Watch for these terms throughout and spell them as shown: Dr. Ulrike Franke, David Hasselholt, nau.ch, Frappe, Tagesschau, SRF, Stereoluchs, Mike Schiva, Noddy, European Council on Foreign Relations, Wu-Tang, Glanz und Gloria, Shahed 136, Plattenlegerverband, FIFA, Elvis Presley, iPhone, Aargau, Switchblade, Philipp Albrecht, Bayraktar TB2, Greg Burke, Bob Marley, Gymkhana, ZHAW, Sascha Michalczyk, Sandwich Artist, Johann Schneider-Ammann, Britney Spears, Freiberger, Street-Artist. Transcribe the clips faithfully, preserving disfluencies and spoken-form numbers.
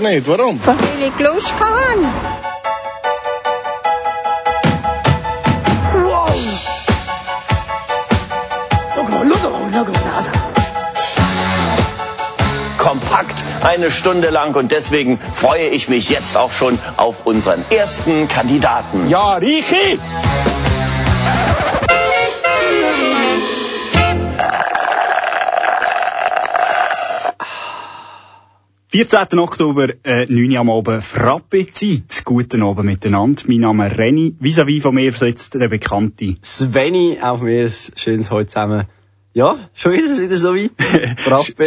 doch nicht. Warum? Weil ich Lust habe. Kompakt eine Stunde lang und deswegen freue ich mich jetzt auch schon auf unseren ersten Kandidaten. Ja, Richi! vierzehnten Oktober, äh, neun Uhr am Abend, Frappezeit. Guten Abend miteinander. Mein Name ist Reni. Vis-à-vis von mir sitzt der Bekannte Sveni. Auch mir ein schönes heute zusammen. Ja, schon wieder, wieder so weit.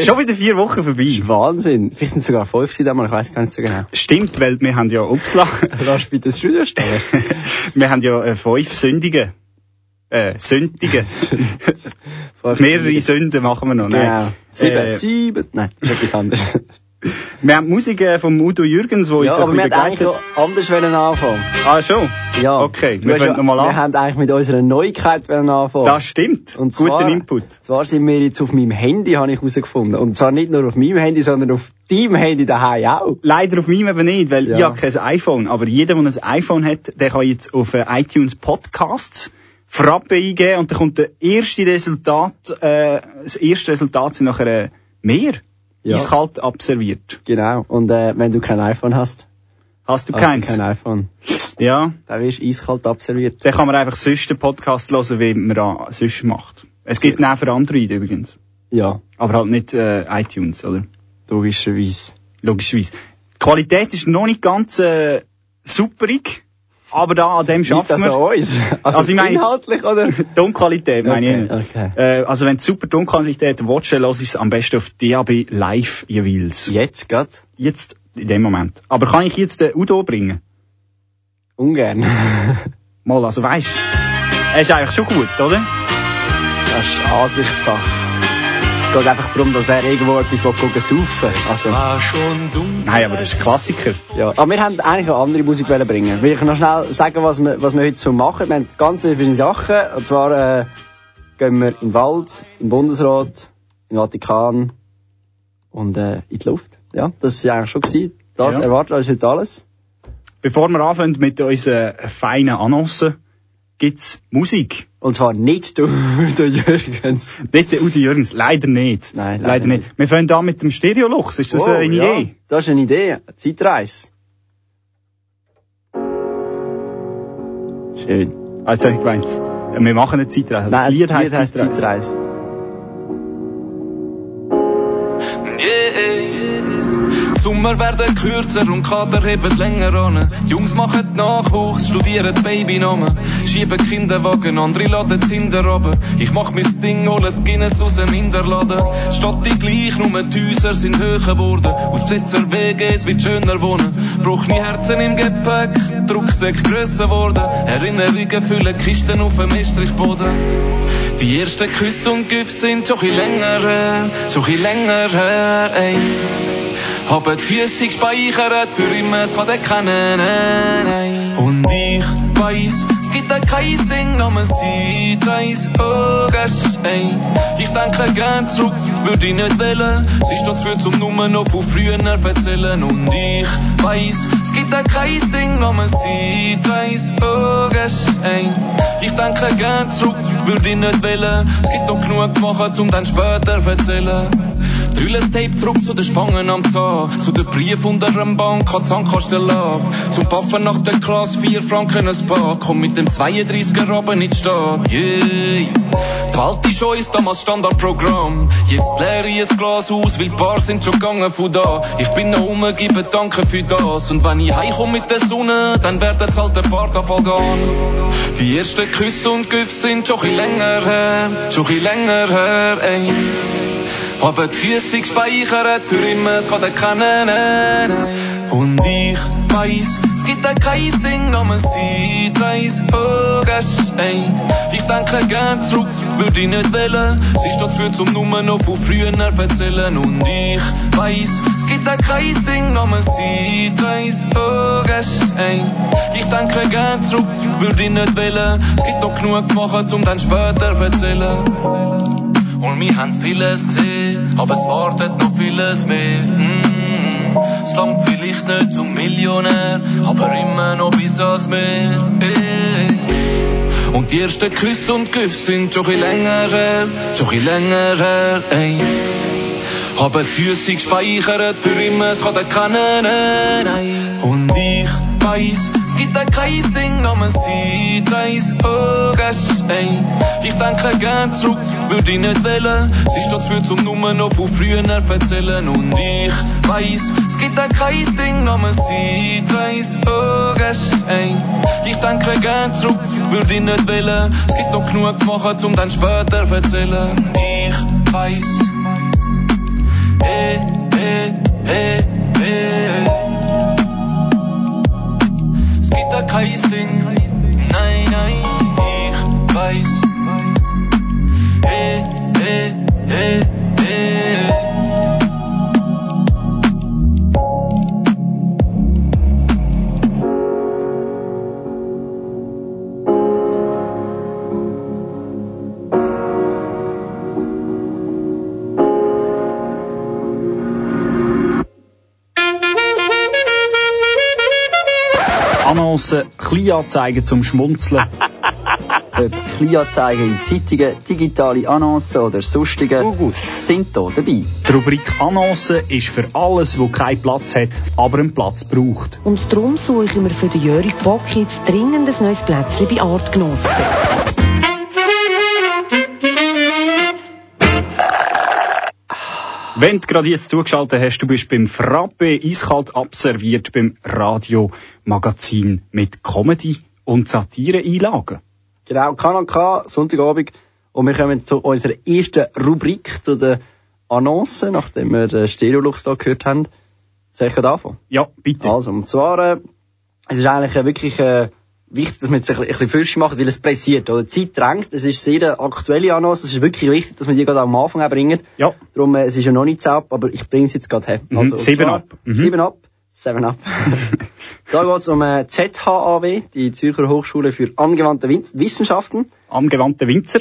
Schon wieder vier Wochen vorbei. Das ist Wahnsinn. Vielleicht sind es sogar fünf damals, ich weiss gar nicht so genau. Stimmt, weil wir haben ja, upsla. Lass bitte das Studio stehen. Wir haben ja äh, fünf Sündigen. Äh, Sündigen. Mehrere Sünden machen wir noch, ne? Genau. Sieben, äh, sieben, nein, etwas anderes. Wir haben Musik von Udo Jürgens, die uns ja, so ein bisschen begleitet. Ja, aber wir wollten eigentlich anders anfangen. Ah, schon? Ja. Okay, wir fangen nochmal an. Wir haben eigentlich mit unserer Neuigkeit anfangen. Das stimmt. Und zwar, guten Input. Zwar sind wir jetzt auf meinem Handy, habe ich herausgefunden. Und zwar nicht nur auf meinem Handy, sondern auf deinem Handy daheim auch. Leider auf meinem eben nicht, weil ja. ich habe kein iPhone. Aber jeder, der ein iPhone hat, der kann jetzt auf iTunes Podcasts Frappe eingeben. Und dann kommt das erste Resultat, äh, das erste Resultat sind nachher mehr. Ja. Eiskalt abserviert. Genau. Und äh, wenn du kein iPhone hast, hast du hast keins? Kein iPhone. Ja. Dann wirst du eiskalt abserviert. Dann kann man einfach sonst den Podcast hören, wie man das sonst macht. Es gibt ja. ihn auch für Android übrigens. Ja. Aber halt nicht äh, iTunes, oder? Logischerweise. Logischerweise. Die Qualität ist noch nicht ganz äh, superig, aber da an dem schaffen wir. Uns. Also, also ich meine inhaltlich, oder? Tonqualität meine okay, ich. Okay. Äh, also wenn du super Tonqualität willst, dann lass ich es am besten auf D A B live jeweils. Jetzt, gerade? Jetzt, in dem Moment. Aber kann ich jetzt den Udo bringen? Ungern. Mal, also weisst du, er ist eigentlich schon gut, oder? Das ist Ansichtssache. Es geht einfach darum, dass er irgendwo etwas saufen will. Also. Nein, aber das ist ein Klassiker. Ja. Aber wir wollten eigentlich eine andere Musik bringen. Will ich noch schnell sagen, was wir, was wir heute so machen? Wir haben ganz viele verschiedene Sachen. Und zwar äh, gehen wir in den Wald, im Bundesrat, im Vatikan und äh, in die Luft. Ja, das war eigentlich schon gewesen. Das ja. erwartet uns heute alles. Bevor wir anfangen mit unseren feinen Annoncen, gibt's Musik. Und zwar nicht der Udo Jürgens. Nicht der Udo Jürgens, leider nicht. Nein, leider, leider nicht. nicht. Wir fangen an mit dem Stereoluchs. Ist das oh, eine Idee? Ja, das ist eine Idee. Eine Zeitreise. Schön. Also, ich meine, wir machen eine Zeitreise. Das Lied heisst Zeitreise. Zeitreise. Die Sommer werden kürzer und Kader heben länger an. Die Jungs machen Nachwuchs, studieren Babynamen. Schieben Kinderwagen, andere laden Tinder runter. Ich mach mein Ding, hol ein Guinness aus dem Hinterladen. Statt die gleich, nur die Häuser sind höher geworden. Aus Besitzer W Gs wird schöner wohnen. Brauch nie Herzen im Gepäck, die Rucksäcke grösser worden. Erinnerungen füllen Kisten auf dem Estrichboden. Die ersten Küsse und Güffs sind schon ein länger her, schon ein länger her, ey. Haben die Füße gespeichert, für immer, es kann den kennen, ey. Und ich weiss, es gibt da kein Ding namens Zeitreise, oh gosh, ey. Ich denke gern zurück, würde ich nicht wählen. Es ist uns früh zum Nummer noch von früher erzählen. Und ich weiss, es gibt da kein Ding namens Zeitreise, oh gosh, ey. Ich denke gern zurück, würde ich nicht wählen. Es gibt doch genug zu machen, um dann später erzählen. Drülles Tape zurück zu den Spangen am Zahn, zu den Briefen unter dem Bank, hat Zahnkasten lauf. Zum Paffen nach der Klasse, vier Franken ein Paar, komm mit dem zweiunddreißiger Raben in die Stadt, yeah. Die Welt ist uns damals Standardprogramm, jetzt leere ich ein Glas aus, weil die Bar sind schon gegangen von da. Ich bin noch umgegeben, danke für das, und wenn ich heimkomme mit der Sonne, dann werden's halt ein paar Tafel gehen. Die ersten Küsse und Güffs sind schon ein länger her, schon ein länger her, ey. Aber die Füße gespeichert, für immer, es kann den kennen. Und ich weiss, es gibt da kein Ding namens Zeitreise, oh gosh, ey. Ich denke gern zurück, würde ich nicht wählen. Es ist uns früh zum Nummer noch von früher erzählen. Und ich weiss, es gibt da kein Ding namens Zeitreise, oh gosh, ey. Ich denke gern zurück, würde ich nicht wählen. Es gibt doch genug zu machen, um dann später erzählen. Und wir haben vieles gesehen, aber es wartet noch vieles mehr. Mm-hmm. Es langt vielleicht nicht zum Millionär, aber immer noch bis ans Meer. Und die ersten Küsse und Güffe sind schon ein bisschen länger her, schon ein bisschen länger her, ey. Haben die Füße gespeichert für immer, es kann er kennen, ey. Und ich weiss, es gibt auch kein Ding namens Zeitreise, oh gosh, ey. Ich denke gern zurück, würde ich nicht wählen, es ist dazu zum nur noch von früher erzählen. Und ich weiss, es gibt auch kein Ding namens Zeitreise, oh gosh, ey. Ich denke gern zurück, würde ich nicht wählen, es gibt noch genug zu machen, um dann später erzählen. Und ich weiss, eh, eh, eh, eh, eh. Es gibt da kein Ding, nein, nein, ich weiß. Hey, hey, hey, hey. Annoncen, Kleinanzeigen zum Schmunzeln. Ob Kleinanzeigen in Zeitungen, digitale Annoncen oder sonstige Gugus, sind hier dabei. Die Rubrik Annoncen ist für alles, wo keinen Platz hat, aber einen Platz braucht. Und darum suche ich mir für den Jörg Bock jetzt dringend ein neues Plätzchen bei Artgenossen. Wenn du gerade jetzt zugeschaltet hast, du bist beim Frappe eiskalt abserviert beim Radiomagazin mit Comedy- und Satire-Einlagen. Genau, Kanal K, Sonntagabend. Und wir kommen zu unserer ersten Rubrik, zu den Annoncen, nachdem wir den Stereoluchs hier gehört haben. Soll ich gerade anfangen? Ja, bitte. Also, und zwar, äh, es ist eigentlich wirklich äh, wichtig, dass man jetzt ein bisschen Fürsch macht, weil es pressiert, oder? Die Zeit drängt, es ist sehr aktuelle Annonce, es ist wirklich wichtig, dass man die gerade am Anfang bringt. Ja. Darum, es ist ja noch nicht zap, aber ich bringe es jetzt gerade her. Also, sieben ab. Sieben ab. Seven ab. Da geht es um Z H A W, die Zürcher Hochschule für angewandte Winz- Wissenschaften. Angewandte Winzer.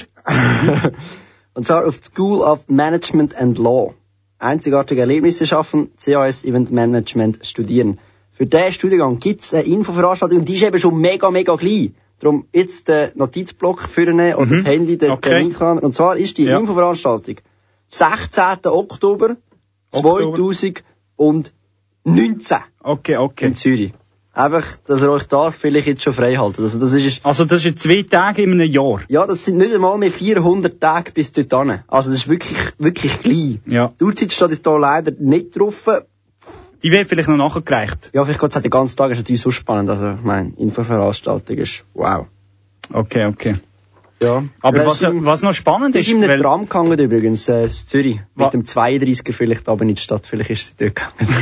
Und zwar auf die School of Management and Law. Einzigartige Erlebnisse schaffen, C A S Event Management studieren. Für diesen Studiengang gibt es eine Infoveranstaltung und die ist eben schon mega, mega klein. Darum jetzt den Notizblock führen und mhm. das Handy, den, okay. den Link an. Und zwar ist die ja. Infoveranstaltung sechzehnten Oktober zweitausendneunzehn okay, okay. in Zürich. Einfach, dass ihr euch das vielleicht jetzt schon frei haltet. Also das ist, also das ist in zwei Tage in einem Jahr? Ja, das sind nicht einmal mehr vierhundert Tage bis dorthin. Also das ist wirklich, wirklich klein. Ja. Die Uhrzeit steht jetzt hier leider nicht drauf. Die wird vielleicht noch nachgereicht. Ja, vielleicht geht es den ganzen Tag, ist natürlich so spannend. Also, ich meine, Infoveranstaltung ist wow. Okay, okay. Ja. Aber was, im, was noch spannend ist... Ich bin in einem Tram gegangen übrigens, äh, in Zürich. Wa- Mit dem zweiunddreißiger vielleicht, aber nicht statt. Vielleicht ist sie dort gegangen.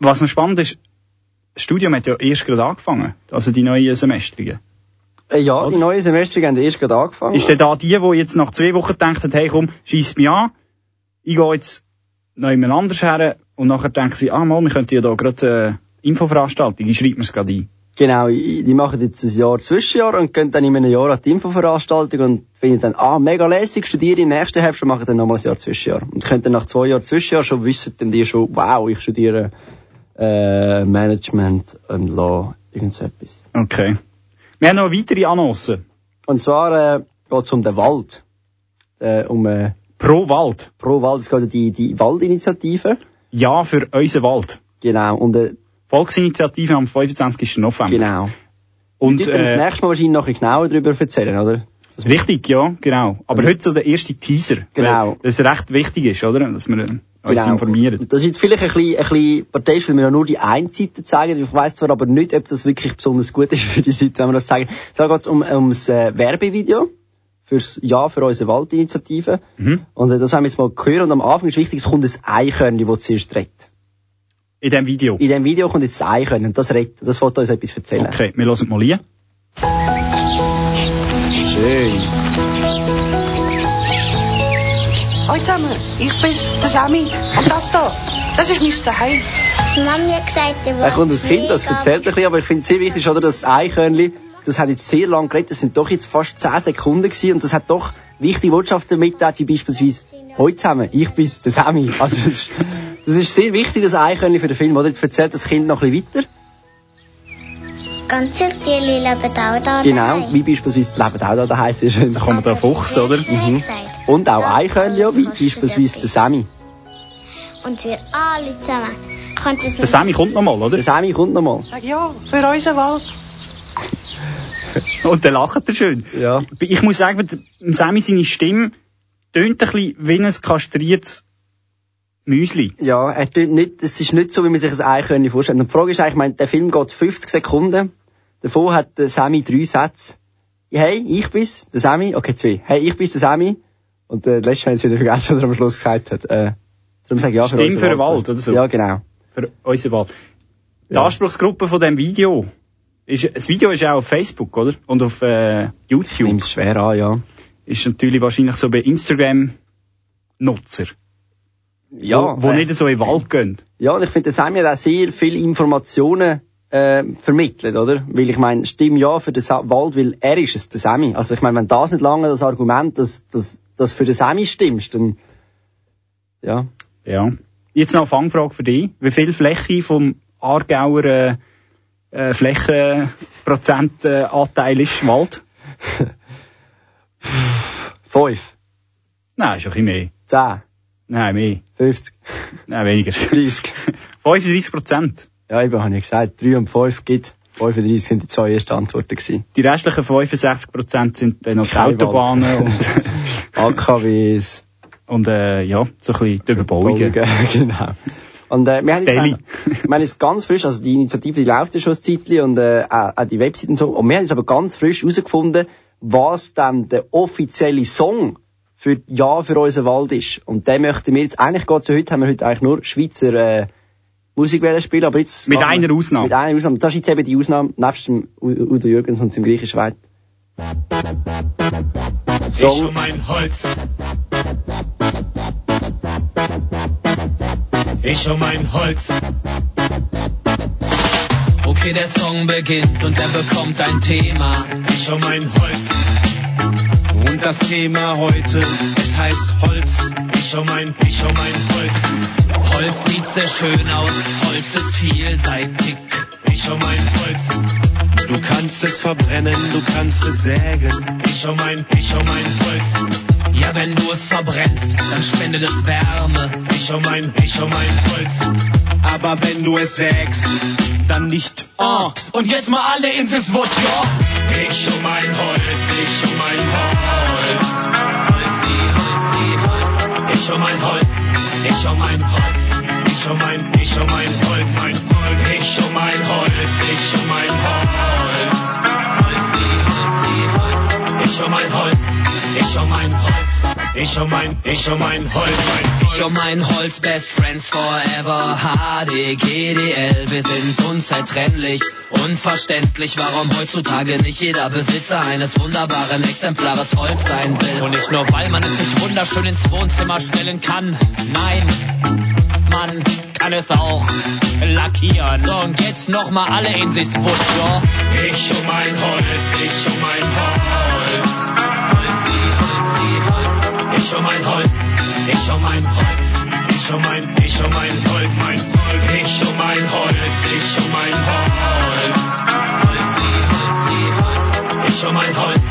Was noch spannend ist, das Studium hat ja erst gerade angefangen. Also die neuen Semestrigen. Äh, ja, oder? Die neuen Semestrigen haben erst gerade angefangen. Ist denn da die, die jetzt nach zwei Wochen gedacht haben, hey komm, scheiss mich an, ich gehe jetzt noch jemand anders her... Und nachher denken sie, ah mal, wir könnten ja da gerade äh, Infoveranstaltung, ich schreibe mir's gerade ein. Genau, die machen jetzt ein Jahr Zwischenjahr und gehen dann in einem Jahr an die Infoveranstaltung und finden dann, ah, mega lässig, studiere im nächsten Herbst und machen dann nochmal ein Jahr Zwischenjahr. Und können dann nach zwei Jahren Zwischenjahr schon wissen, dann die schon, wow, ich studiere äh, Management und Law, irgend etwas. Okay. Wir haben noch weitere Annoncen. Und zwar äh, geht's um den Wald. Äh, um äh, Pro Wald. Pro Wald, es geht um die, die Waldinitiative. Ja, für unseren Wald. Genau. Und äh, Volksinitiative am fünfundzwanzigsten November. Genau. Und wir werden äh, das nächste Mal wahrscheinlich noch ein bisschen genauer darüber erzählen, oder? Richtig, ja, genau. Aber ja. heute so der erste Teaser. Genau. Weil es recht wichtig ist, oder? Dass wir uns genau. informieren. Das ist jetzt vielleicht ein bisschen, ein bisschen parteiisch, weil wir ja nur die eine Seite zeigen. Ich weiss zwar aber nicht, ob das wirklich besonders gut ist für die Seite, wenn wir das zeigen. So geht es um, um das äh, Werbevideo. Fürs Ja für unsere Waldinitiative. Mhm. Und das haben wir jetzt mal gehört. Und am Anfang ist wichtig, es kommt ein Eichhörnchen, das zuerst redet. In diesem Video? In diesem Video kommt jetzt das Eichhörnchen, das redet. Das wollte uns etwas erzählen. Okay, wir hören mal rein. Schön. Hallo zusammen, ich bin's, der Sami. Und das hier, das ist mein Zuhause. Die Mami hat gesagt, er kommt ein Kind, das erzählt ein bisschen, aber ich finde es sehr wichtig, oder, dass das Eichhörnchen... Das hat jetzt sehr lang geredet, das sind doch jetzt fast zehn Sekunden gewesen und das hat doch wichtige Botschaften mitgeteilt, wie beispielsweise heute zusammen, ich bin's, der Sami. Also, das ist, Das ist sehr wichtig, das Eichhörnchen für den Film, oder? Jetzt erzählt das Kind noch ein bisschen weiter. Ganz viele Tiere leben auch da. Genau, wie beispielsweise die leben auch da daheim. Sehr schön, da kommt der Fuchs, oder? Mhm. Und auch Eichhörnchen, wie beispielsweise der Sami. Und wir alle zusammen. Der Sami kommt nochmal, oder? Der Sami kommt nochmal. Sag ja, für unseren Wald. Und dann lacht er schön. Ja. Ich muss sagen, Sami, seine Stimme tönt ein bisschen wie ein kastriertes Müsli. Ja, er tönt nicht, es ist nicht so, wie man sich ein Eichhörnchen vorstellt. Und die Frage ist eigentlich, ich meine, der Film geht fünfzig Sekunden. Davon hat Sami drei Sätze. Hey, ich bin's, der Sami. Okay, zwei. Hey, ich bin's, der Sami. Und der letzte hat es wieder vergessen, was er am Schluss gesagt hat. Äh, darum sage ich ja, für Stimme für den Wald, oder so? Ja, genau. Für unseren Wald. Die ja. Anspruchsgruppe von diesem Video. Ist, das Video ist auch auf Facebook, oder? Und auf äh, YouTube. Ich nehme es schwer an, ja. Ist natürlich wahrscheinlich so bei Instagram-Nutzer. Ja. Wo, wo äh, nicht so in den Wald gehen. Ja, und ich finde, das haben wir auch sehr viele Informationen äh, vermittelt, oder? Weil ich meine, stimmt ja für den Sa- Wald, weil er ist es, der Sami. Also ich meine, wenn das nicht lange das Argument, dass dass, dass für den Sami stimmst, dann... Ja. Ja. Jetzt noch eine Fangfrage für dich. Wie viel Fläche vom Aargauer... Äh, Äh, Flächenprozentanteil äh, ist Wald? Fünf. Nein, ist ein bisschen mehr. Zehn. Nein, mehr. fünfzig. Nein, weniger. dreißig. fünfunddreißig Prozent. Ja, eben, habe ich gesagt. Drei und fünf gibt. fünfunddreißig sind die zwei ersten Antworten gewesen. Die restlichen fünfundsechzig Prozent sind dann noch die Autobahnen und A K Ws. Und, äh, ja, so ein bisschen die Überbauungen. Genau. Und, äh, wir haben jetzt, wir haben jetzt ganz frisch, also die Initiative, die läuft ja schon ein Zeitchen und, äh, auch die Webseite und so. Und wir haben jetzt aber ganz frisch herausgefunden, was dann der offizielle Song für Ja für unseren Wald ist. Und den möchten wir jetzt eigentlich gerade so heute, haben wir heute eigentlich nur Schweizer, äh, Musik spielen, aber jetzt. Mit einer Ausnahme. Mit einer Ausnahme. Das ist jetzt eben die Ausnahme, nebst dem Udo Jürgens und seinem griechischen Schwein. Song. Ich um mein Holz. Ich um mein Holz. Okay, der Song beginnt und er bekommt ein Thema. Ich um mein Holz. Und das Thema heute, es heißt Holz. Ich um mein, ich um mein Holz. Holz sieht sehr schön aus, Holz ist vielseitig. Ich um mein Holz. Du kannst es verbrennen, du kannst es sägen. Ich um mein, ich um mein Holz. Ja, wenn du es verbrennst, dann spendet es Wärme. Ich um mein, ich um mein Holz. Aber wenn du es sägst, dann nicht. Oh. Und jetzt mal alle in das Wort, ja. Ich um mein Holz, ich um mein Holz. Holzi, Holzi, Holz. Ich um mein Holz, ich um mein Holz. Ich um mein, ich um mein Holz, mein Holz. Ich um mein Holz, ich um mein Holz. Holzi, Holzi, Holz. Ich um mein Holz. Ich um mein Holz, ich um mein, ich um mein Holz, mein Holz. Ich um mein Holz, best friends forever, H D G D L, wir sind unzertrennlich. Unverständlich, warum heutzutage nicht jeder Besitzer eines wunderbaren Exemplares Holz sein will. Und nicht nur, weil man es nicht wunderschön ins Wohnzimmer stellen kann, nein, man kann es auch lackieren. So, und jetzt nochmal alle in sich's Wutsch, ja. Ich um mein Holz, ich um mein Holz. Ich um mein Holz, ich um mein Holz, ich um mein, ich um mein Holz, mein Holz. Ich um mein Holz, ich um mein Holz. Holzi, Holzi, Holz. Ich um mein Holz,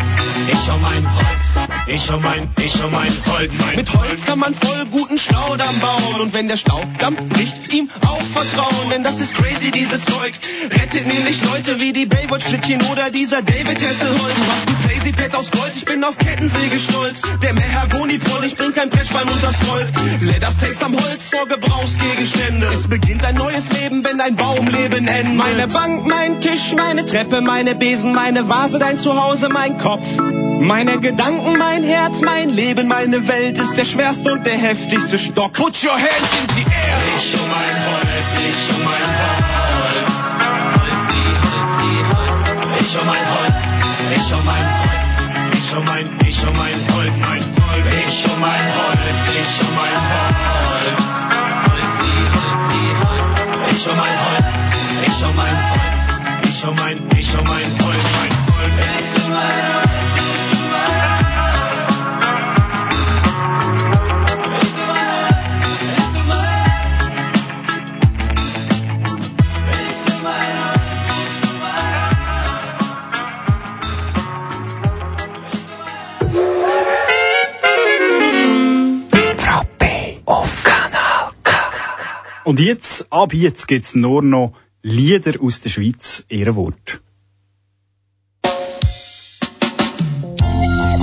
ich um mein Holz, ich um mein, ich um mein Holz, mein. Mit Holz kann man voll guten Staudamm bauen. Und wenn der Staudamm bricht, ihm auch vertrauen. Denn das ist crazy, dieses Zeug. Rettet nämlich Leute wie die Baywatch-Schlittchen oder dieser David Hasselholt. Du hast ein Crazy-Pad aus Gold, ich bin auf Kettensäge stolz. Der Mahagoni ich bin kein Brechbein und das Volk. Leathersteaks am Holz vor Gebrauchsgegenstände. Es beginnt ein neues Leben, wenn ein Baumleben endet. Meine Bank, mein Tisch, meine Treppe, meine Besen, meine Vase, dein Zuhause, mein Kopf. Meine Gedanken, mein Herz, mein Leben, meine Welt ist der schwerste und der heftigste Stock. Put your hand in the air. Ich um mein Holz, ich um mein Holz. Holzi, Holzi, Holz. Ich um mein Holz, ich um mein Holz. Ich um mein, ich um mein Holz, mein Holz. Ich um mein Holz, ich um mein Holz. Holzi, Holzi, Holz. Ich um mein Holz, ich um mein Holz. Ich um mein, ich um mein Holz, mein Holz. Ich um mein Holz. Und jetzt, ab jetzt gibt es nur noch Lieder aus der Schweiz, Ehrenwort.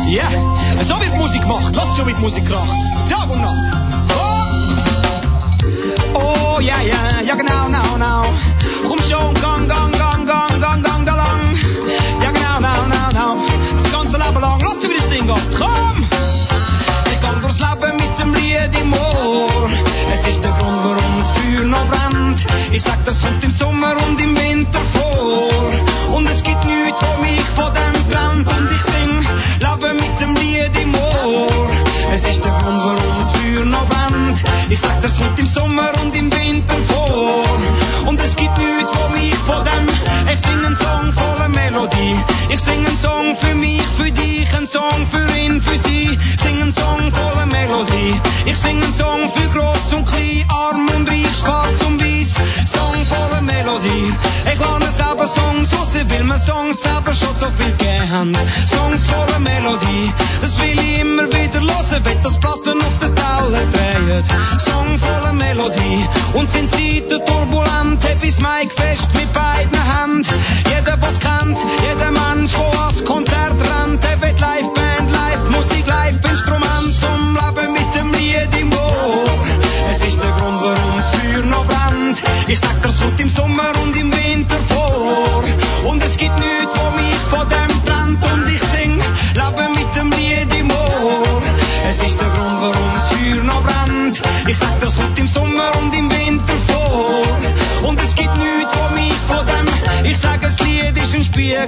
Ja, yeah. So wird Musik gemacht. Lass so wird Musik krachen. Tag und Nacht. Oh, ja, ja, ja, genau, genau, genau. Komm schon, gang, gang, gang, gang, gang, gang, da lang. Ja, genau, genau, genau, genau. Das ganze Leben lang. Lass so wie das Ding geht. Komm! Ich gang durchs Leben mit dem Lied im Ohr. Es ist der Grund, warum das Feuer noch brennt. Ich sag, das kommt im Sommer und im Winter vor. Und es gibt nichts, wo mich von dem trennt. Und ich sing Leben mit dem Lied im Ohr. Es ist der Grund, warum das Feuer noch brennt. Ich sag, das kommt im Sommer und im Winter vor. Und es gibt nichts, wo mich von dem... Ich sing einen Song voller Melodie. Ich sing einen Song für mich, für dich. Einen Song für ihn, für sie. Sing einen Song voller Melodie. Ich sing einen Song für gross und klein, arm und reich, schwarz und weiß. Song voller Melodie. Ich lerne selber Songs raus, weil mir Songs selber schon so viel gegeben haben. Songs voller Melodie. Das will ich immer wieder hören, wenn das Platten auf den Teller drehen. Song voller Melodie. Und sind Zeiten turbulent, hab ich's Mic fest mit beiden Händen. Jeder, was kennt, jeder Mensch, der ans Konzert rennt, der wird Liveband, Live-Musik, Live-Instrument zum Leben mit dem Lied im Ohr. Es ist der Grund, warum das Feuer noch brennt. Ich sag, das kommt im Sommer und im Winter vor. Und es gibt nichts, wo mich von dem brennt. Und ich sing Leben mit dem Lied im Ohr. Es ist der Grund, warum das Feuer noch brennt. Ich sag, das kommt im Sommer und im Winter vor. Und es gibt nichts, wo mich von dem... Ich sag, das Lied ist ein Spiegel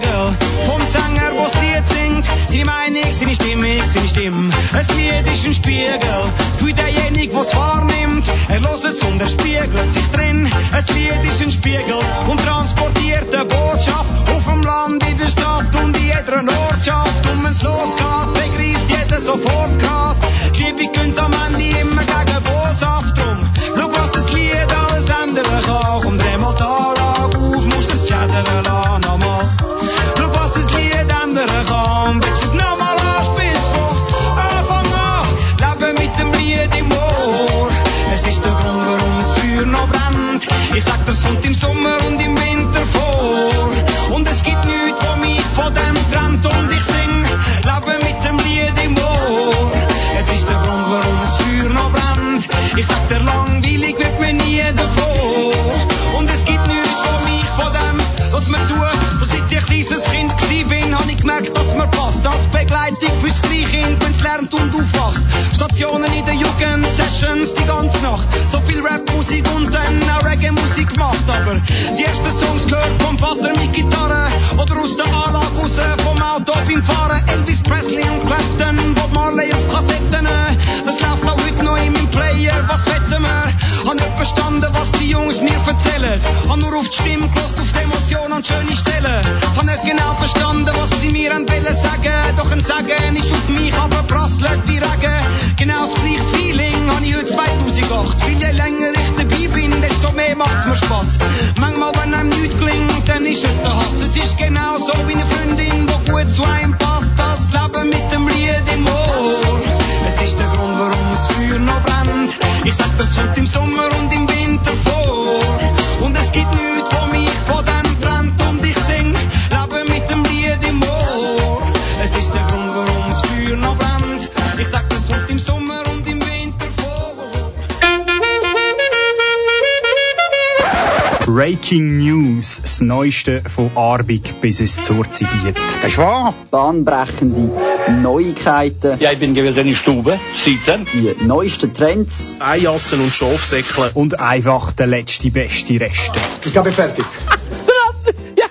vom Sänger, wo das Lied singt. Seine Meinung, seine Stimme, seine Stimme. Das Lied ist ein Spiegel für denjenigen, der es wahrnimmt. Er hört es und er spiegelt sich drin. Das Lied ist ein Spiegel und transportiert eine Botschaft auf dem Land, in der Stadt und in jeder Ortschaft. Und wenn's losgeht, begreift jeder sofort grad. Die Liebe könnt am Ende immer gegen Botschaft drum. Schau, was das Lied alles ändern kann. Komm, dreh mal die Anlage auf, musst es schädeln lassen, nochmal. Schau, was das Lied ändern kann. Willst du es nochmal anspielst von Anfang an? Leben mit dem Lied im Ohr. Es ist der Grund, warum das Feuer noch brennt. Ich sag, das kommt im Sommer und im Winter vor. Und es gibt nichts, wo mich von dem trennt. Und ich sing Leben mit dem Lied im Ohr. Es ist der Grund, warum das Feuer noch brennt. Ich sag, der langweilig wird mir nie davon. Und es gibt nichts von mich, von dem, lass mir zu. Dass ich ein kleines Kind gewesen bin, hab ich gemerkt, dass mir passt. Als Begleitung fürs Kleinkind, wenn's lernt und aufwachst. Stationen in der Jugend, Sessions die ganze Nacht. So viel Rap-Musik und dann auch Reggae-Musik gemacht. Aber die ersten Songs gehört vom Vater mit Gitarre. Oder aus der Anlage raus, vom Auto beim Fahren. Elvis Presley und Clapton, Bob Marley auf Kassetten. Das läuft auch heute noch in meinem Player. Was wetten wir? Hab nicht verstanden, was die Jungs mir erzählen. Hab nur auf die Stimme gehört, auf die Emotionen und schöne Stellen. Hab nicht genau verstanden, was sie mir wollen sagen. Doch ein Sagen ist auf mich aber prasselt wie Regen. Genau das gleiche Feeling hab ich heute zweitausendacht. Weil je länger ich dabei bin, desto mehr macht's mir Spass. Manchmal, wenn einem nichts gelingt, dann ist es der Hass. Es ist genau so wie eine Freundin, die gut zu einem passt. Das Leben mit dem Lied im Ohr. Es ist der Grund, warum das Feuer noch brennt. Ich sag, das kommt im Sommer und im Winter vor. Und es gibt nichts, wo mich von dem brennt. Und ich sing Leben mit dem Lied im Ohr. Es ist der Grund, warum das Feuer noch brennt. Ich sag, das kommt im Sommer und im Winter vor. Breaking News, das Neueste von Arbig bis es zur Zibiet. Das ist wahr? Bahnbrechende Neuigkeiten. Ja, ich bin gewesen in Stube, Seiten. Die neuesten Trends. Eijassen und Schafsäckle. Und einfach der letzte, beste Rest. Ich glaube, ich bin fertig. Ja.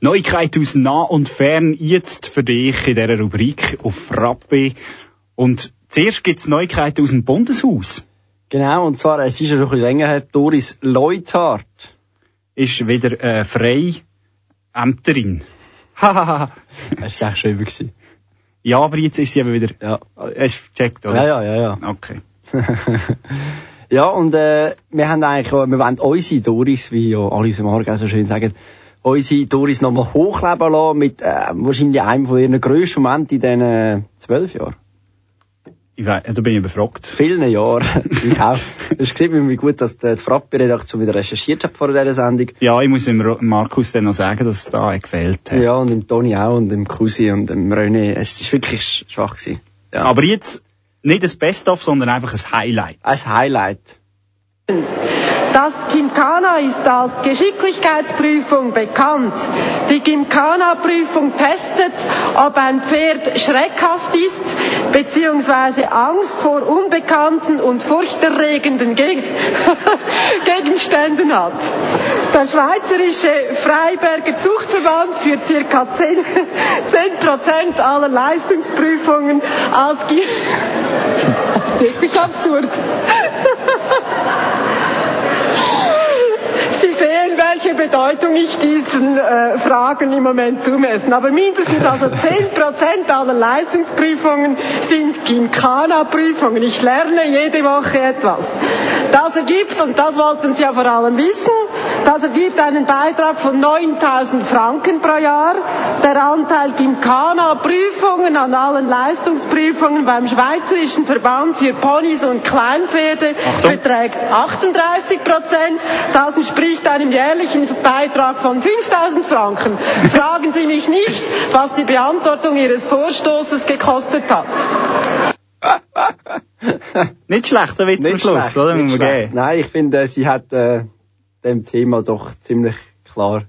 Neuigkeit aus nah und fern, jetzt für dich in dieser Rubrik auf Frappe. Und zuerst gibt es Neuigkeiten aus dem Bundeshaus. Genau, und zwar, es ist ja schon ein bisschen länger her, Doris Leuthard ist wieder äh, frei Ämterin. Hahaha. Das war echt schön gewesen. Ja, aber jetzt ist sie eben wieder... Ja. Hast du gecheckt, oder? Ja, ja, ja, ja. Okay. Ja, und äh, wir haben eigentlich, wir wollen unsere Doris, wie ja alle im Argau so schön sagen, unsere Doris nochmal hochleben lassen mit äh, wahrscheinlich einem von ihren grössten Momenten in diesen zwölf Jahren? Ich weiß, da bin ich überfragt. Vielen Jahren. Ich auch. Du hast gesehen, wie gut, dass die Frappe-Redaktion wieder recherchiert hat vor dieser Sendung. Ja, ich muss dem Markus dann noch sagen, dass es da gefehlt hat. Ja, und dem Toni auch und dem Cousin und dem René. Es war wirklich schwach gewesen. Ja. Aber jetzt nicht das Best-of, sondern einfach ein Highlight. Ein Highlight. Das Gymkhana ist als Geschicklichkeitsprüfung bekannt. Die Gymkhana-Prüfung testet, ob ein Pferd schreckhaft ist, beziehungsweise Angst vor unbekannten und furchterregenden Geg- Gegenständen hat. Der Schweizerische Freiberger Zuchtverband führt circa zehn Prozent aller Leistungsprüfungen als Gymkhana. Ich absurd. Sie sehen, welche Bedeutung ich diesen äh, Fragen im Moment zumessen. Aber mindestens also zehn Prozent aller Leistungsprüfungen sind Gymkhana-Prüfungen. Ich lerne jede Woche etwas. Das ergibt, und das wollten Sie ja vor allem wissen, das ergibt einen Beitrag von neuntausend Franken pro Jahr. Der Anteil Gymkhana-Prüfungen an allen Leistungsprüfungen beim Schweizerischen Verband für Ponys und Kleinpferde Achtung. Beträgt achtunddreißig Prozent. Das entspricht einem jährlichen Beitrag von fünftausend Franken. Fragen Sie mich nicht, was die Beantwortung Ihres Vorstoßes gekostet hat. Nicht schlechter Witz zum Schluss, oder? Nein, ich finde, sie hat äh, dem Thema doch ziemlich klar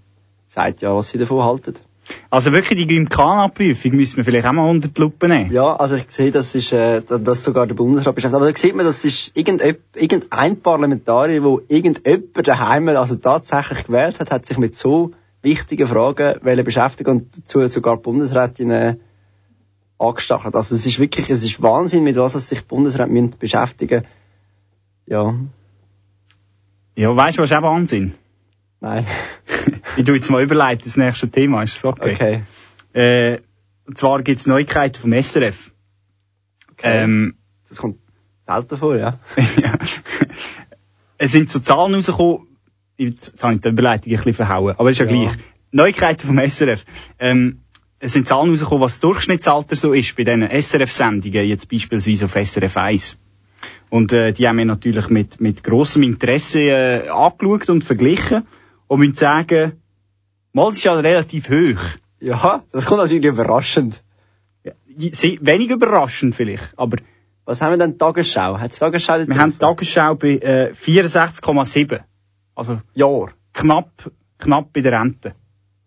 gesagt, ja, was sie davon halten. Also wirklich die Gymkhana-Prüfung müssen wir vielleicht auch mal unter die Lupe nehmen. Ja, also ich sehe, das ist, äh, das sogar der Bundesrat beschäftigt. Aber da sieht man, das ist irgendein, irgendein Parlamentarier, wo irgendjemand daheim also tatsächlich gewählt hat, hat sich mit so wichtigen Fragen beschäftigt und dazu sogar die Bundesrätin äh, angestachelt. Also es ist wirklich, es ist Wahnsinn, mit was sich die Bundesräte müssen beschäftigen. Ja. Ja, weißt du, was ist auch Wahnsinn? Nein. Ich tue jetzt mal überleiten, das nächste Thema, ist das okay? Okay. Äh, und zwar gibt es Neuigkeiten vom S R F. Okay. Ähm, das kommt selten vor, ja? Ja. Es sind so Zahlen rausgekommen, jetzt habe ich die Überleitung ein bisschen verhauen, aber ist ja, ja gleich. Neuigkeiten vom S R F. Ähm, es sind Zahlen rausgekommen, was das Durchschnittsalter so ist bei diesen S R F-Sendungen, jetzt beispielsweise auf S R F eins. Und äh, die haben wir natürlich mit, mit grossem Interesse äh, angeschaut und verglichen und müssen sagen, mal, das ist ja relativ hoch. Ja, das kommt natürlich überraschend. Ja, wenig überraschend vielleicht, aber... Was haben wir denn Tagesschau? Hat's Tagesschau wir drauf? Haben Tagesschau bei äh, vierundsechzig Komma sieben. Also... Jahr. Knapp, knapp bei der Rente.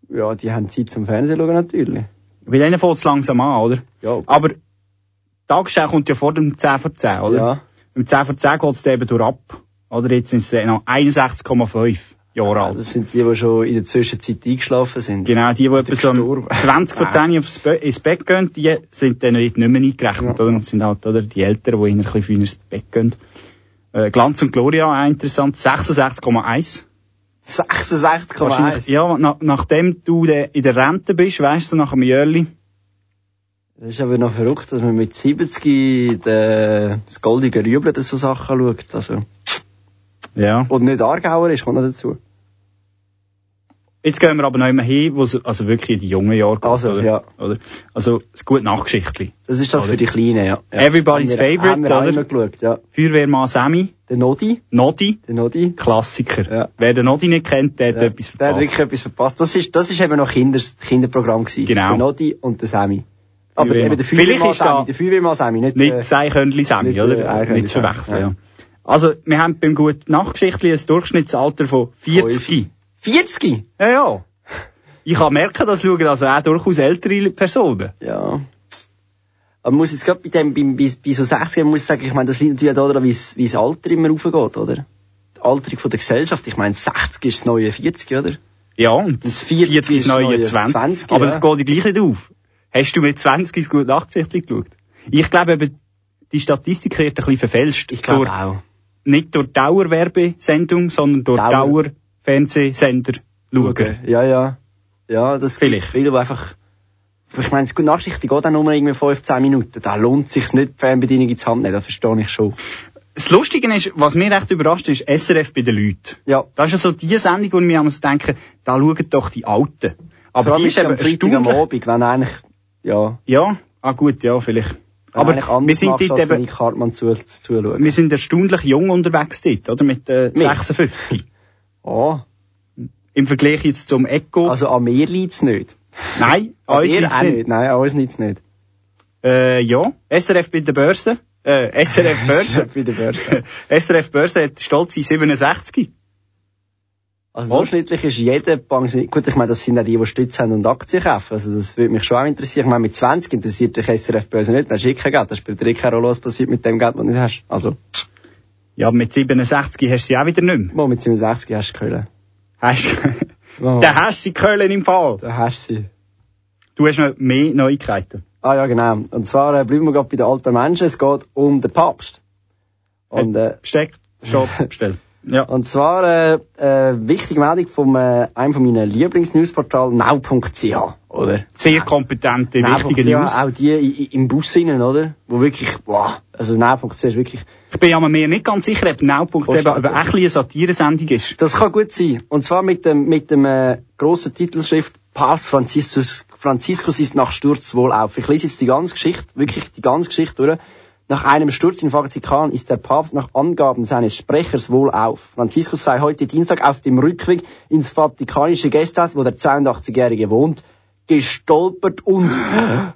Ja, die haben Zeit zum Fernsehen schauen natürlich. Bei denen fängt's langsam an, oder? Ja. Okay. Aber Tagesschau kommt ja vor dem zehn vor zehn, oder? Ja. Im zehn vor zehn geht's eben durch ab. Oder jetzt sind's noch einundsechzig Komma fünf. Ja, das sind die, die schon in der Zwischenzeit eingeschlafen sind. Genau, die, die etwa so um zwanzig vor zehn aufs Be- ins Bett gehen, die sind dann nicht mehr eingerechnet, ja. Oder? Und sind halt, oder? Die Eltern, die ein bisschen früher ins Bett gehen. Äh, Glanz und Gloria, auch interessant, sechsundsechzig Komma eins. sechsundsechzig Komma eins? Ja, na, nachdem du de, in der Rente bist, weißt du, nach einem Jörli. Das ist aber noch verrückt, dass man mit siebzig de, das goldige Rüebli oder so Sachen schaut, also. Ja. Und nicht Aargauer ist, kommt noch dazu. Jetzt gehen wir aber noch immer hin, wo es also wirklich in die jungen Jahre geht. Also, oder? Ja. Oder? Also, das gute Nachtgeschichtli. Das ist das oder? Für die Kleinen, ja. Ja. Everybody's haben wir, Favorite, haben wir oder? Immer geschaut, ja. Feuerwehrmann-Sami. Der Noddy. Noddy. Der Noddy. Klassiker. Ja. Wer den Noddy nicht kennt, der hat ja. etwas verpasst. Der hat wirklich etwas verpasst. Das ist, das ist eben noch Kinders, Kinderprogramm gewesen. Genau. Der Noddy und der Sami. Aber eben der Feuerwehrmann-Sami. Der Feuerwehrmann-Sami, nicht der... Nicht Seiköndli-Sami, nicht, oder? Äh, nicht zu verwechseln, ja. ja. Also, wir haben beim guten Nachtgeschichtli ein Durchschnittsalter von vierzig. vierzig? Ja, ja. Ich kann merken, das schauen also auch durchaus ältere Personen. Ja. Man muss jetzt gerade bei dem, bei, bei, bei so sechzig, man muss sagen, ich meine, das liegt natürlich auch daran, wie das Alter immer raufgeht, oder? Die Alterung von der Gesellschaft, ich meine, sechzig ist das neue vierzig, oder? Ja, und das vierzig ist das neue zwanzig. Aber es geht gleich nicht auf. Hast du mit zwanzig das gute Nachtgeschichtli geschaut? Ich glaube eben, die Statistik wird ein bisschen verfälscht. Ich glaube auch. Nicht durch Dauerwerbesendung, sondern durch Dauer. Dauerfernsehsender schauen. Okay. Ja, ja. Ja, das vielleicht. Gibt's viele, die einfach, ich meine, das gute Nachrichten geht auch nur irgendwie fünfzehn Minuten. Da lohnt es sich nicht, die Fernbedienung in die Hand nehmen, das verstehe ich schon. Das Lustige ist, was mich recht überrascht, ist S R F bei den Leuten. Ja. Das ist ja so die Sendung, wo wir uns denken, da schauen doch die Alten. Aber die ist eben am Freitag am Abend, wenn eigentlich, ja. Ja, ah gut, ja, vielleicht. Wenn aber wir sind machst, dort eben, Hartmann zu, zu wir sind erstaunlich jung unterwegs dort, oder? Mit äh, sechsundfünfzig. Oh. Im Vergleich jetzt zum Echo. Also an mir liegt's nicht. Nein, an uns liegt's nicht. nicht. Nein, an uns liegt's nicht. Äh, ja. S R F bei der Börse. Äh, S R F Börse. S R F bei der Börse. S R F Börse hat stolz sein siebenundsechzig. Also durchschnittlich ist jeder Pensionist, gut, ich meine, das sind ja die, die Stütze haben und Aktien kaufen, also das würde mich schon auch interessieren. Ich meine, mit zwanzig interessiert dich S R F-Börse nicht, dann hast du kein Geld, das spielt dir keine Rolle, was passiert mit dem Geld, das du nicht hast. Also. Ja, mit siebenundsechzig hast du sie auch wieder nicht mehr. Mal, mit siebenundsechzig hast du Köln. Hast du Dann hast du Köln im Fall. Dann hast du sie. Du hast noch mehr Neuigkeiten. Ah ja, genau. Und zwar bleiben wir gerade bei den alten Menschen, es geht um den Papst. Und, äh, Besteckt, Shop, bestellt. Ja. Und zwar äh, äh, wichtige Meldung von äh, einem von meinen Lieblingsnewsportalen, nau punkt c h, oder? Sehr kompetente, nau. wichtige nau punkt c h, News. Auch die i, i, im Bus innen, oder? Wo wirklich, wow, also nau punkt c h ist wirklich... Ich bin ja mir nicht ganz sicher, ob nau punkt c h aber echt eine Satire-Sendung ist. Das kann gut sein. Und zwar mit dem, mit dem äh, grossen Titelschrift Papst Franziskus, Franziskus ist nach Sturz wohlauf. Ich lese jetzt die ganze Geschichte, wirklich die ganze Geschichte, oder? Nach einem Sturz im Vatikan ist der Papst nach Angaben seines Sprechers wohlauf. Franziskus sei heute Dienstag auf dem Rückweg ins vatikanische Gästehaus, wo der zweiundachtzigjährige wohnt, gestolpert und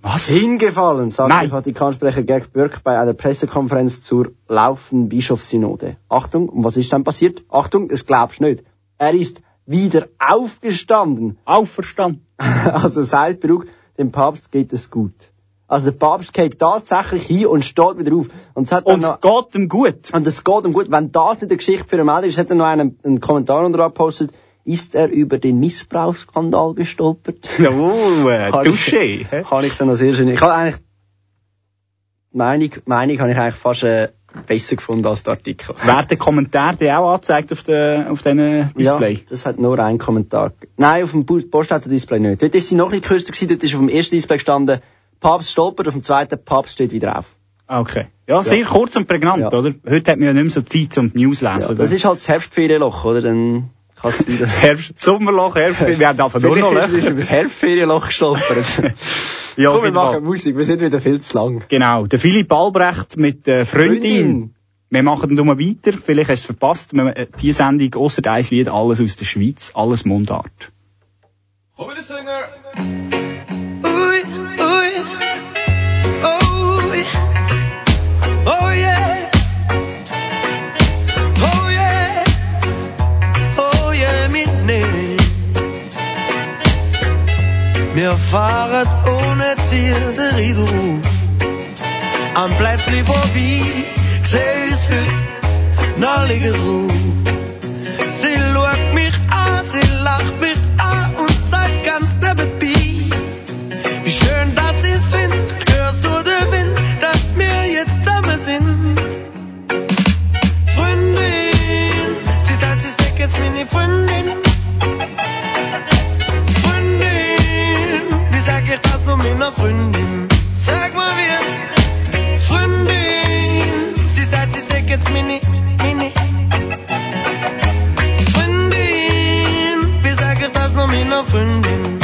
Was? hingefallen, sagte der Vatikansprecher Greg Burke bei einer Pressekonferenz zur laufenden Bischofssynode. Achtung, und was ist dann passiert? Achtung, das glaubst du nicht. Er ist wieder aufgestanden. Auferstanden. Also seid beruhigt, dem Papst geht es gut. Also der Papst geht tatsächlich hin und steht wieder auf. Und es, hat dann und noch, es geht ihm gut. Und es geht ihm gut. Wenn das nicht eine Geschichte für eine Meldung ist, hat er noch einen, einen Kommentar unter gepostet. Ist er über den Missbrauchsskandal gestolpert? Jawohl, Dusche. Kann ich dann noch sehr schön... Ich habe eigentlich... Meinung, Meinung habe ich eigentlich fast äh, besser gefunden als der Artikel. Wäre der Kommentar der auch angezeigt auf den, auf den Display? Ja, das hat nur einen Kommentar. Nein, auf dem Post hat der Display nicht. Dort ist sie noch ein bisschen kürzer gewesen. Dort ist auf dem ersten Display gestanden... Papst stolpert, auf dem zweiten Papst steht wieder auf. Okay. Ja, sehr ja. kurz und prägnant, ja. oder? Heute hat man ja nicht mehr so Zeit, um die News zu lesen. Ja, das ist halt das Herbstferienloch, oder? Dann kann es sein, dass... Herbst, Sommerloch, Herbstferien... Wir haben davon nur noch Löcher. Vielleicht ist über das Herbstferienloch gestolpert. ja, Komm, wir machen mal. Musik, wir sind wieder viel zu lang. Genau. Der Philipp Albrecht mit äh, Freundin. Freundin. Wir machen dann mal weiter. Vielleicht hast du es verpasst. Wir, äh, die Sendung, ausser ein Lied, alles aus der Schweiz, alles Mundart. Komm wieder, Sänger! Wir fahren ohne Ziel, der Riegel ruft am Plätzli vorbei, seh uns heute noch liegen drauf. Sie schaut mich an, sie lacht mich an und sagt ganz nebenbei, wie schön das ist, find, hörst du den Wind, dass wir jetzt zusammen sind. Freundin, sie sagt, sie sagt jetzt meine Freundin. Meiner Freundin, sag mal wie Freundin, sie sagt, sie sagt jetzt mini, mini. Freundin, wie sag ich das noch meiner Freundin?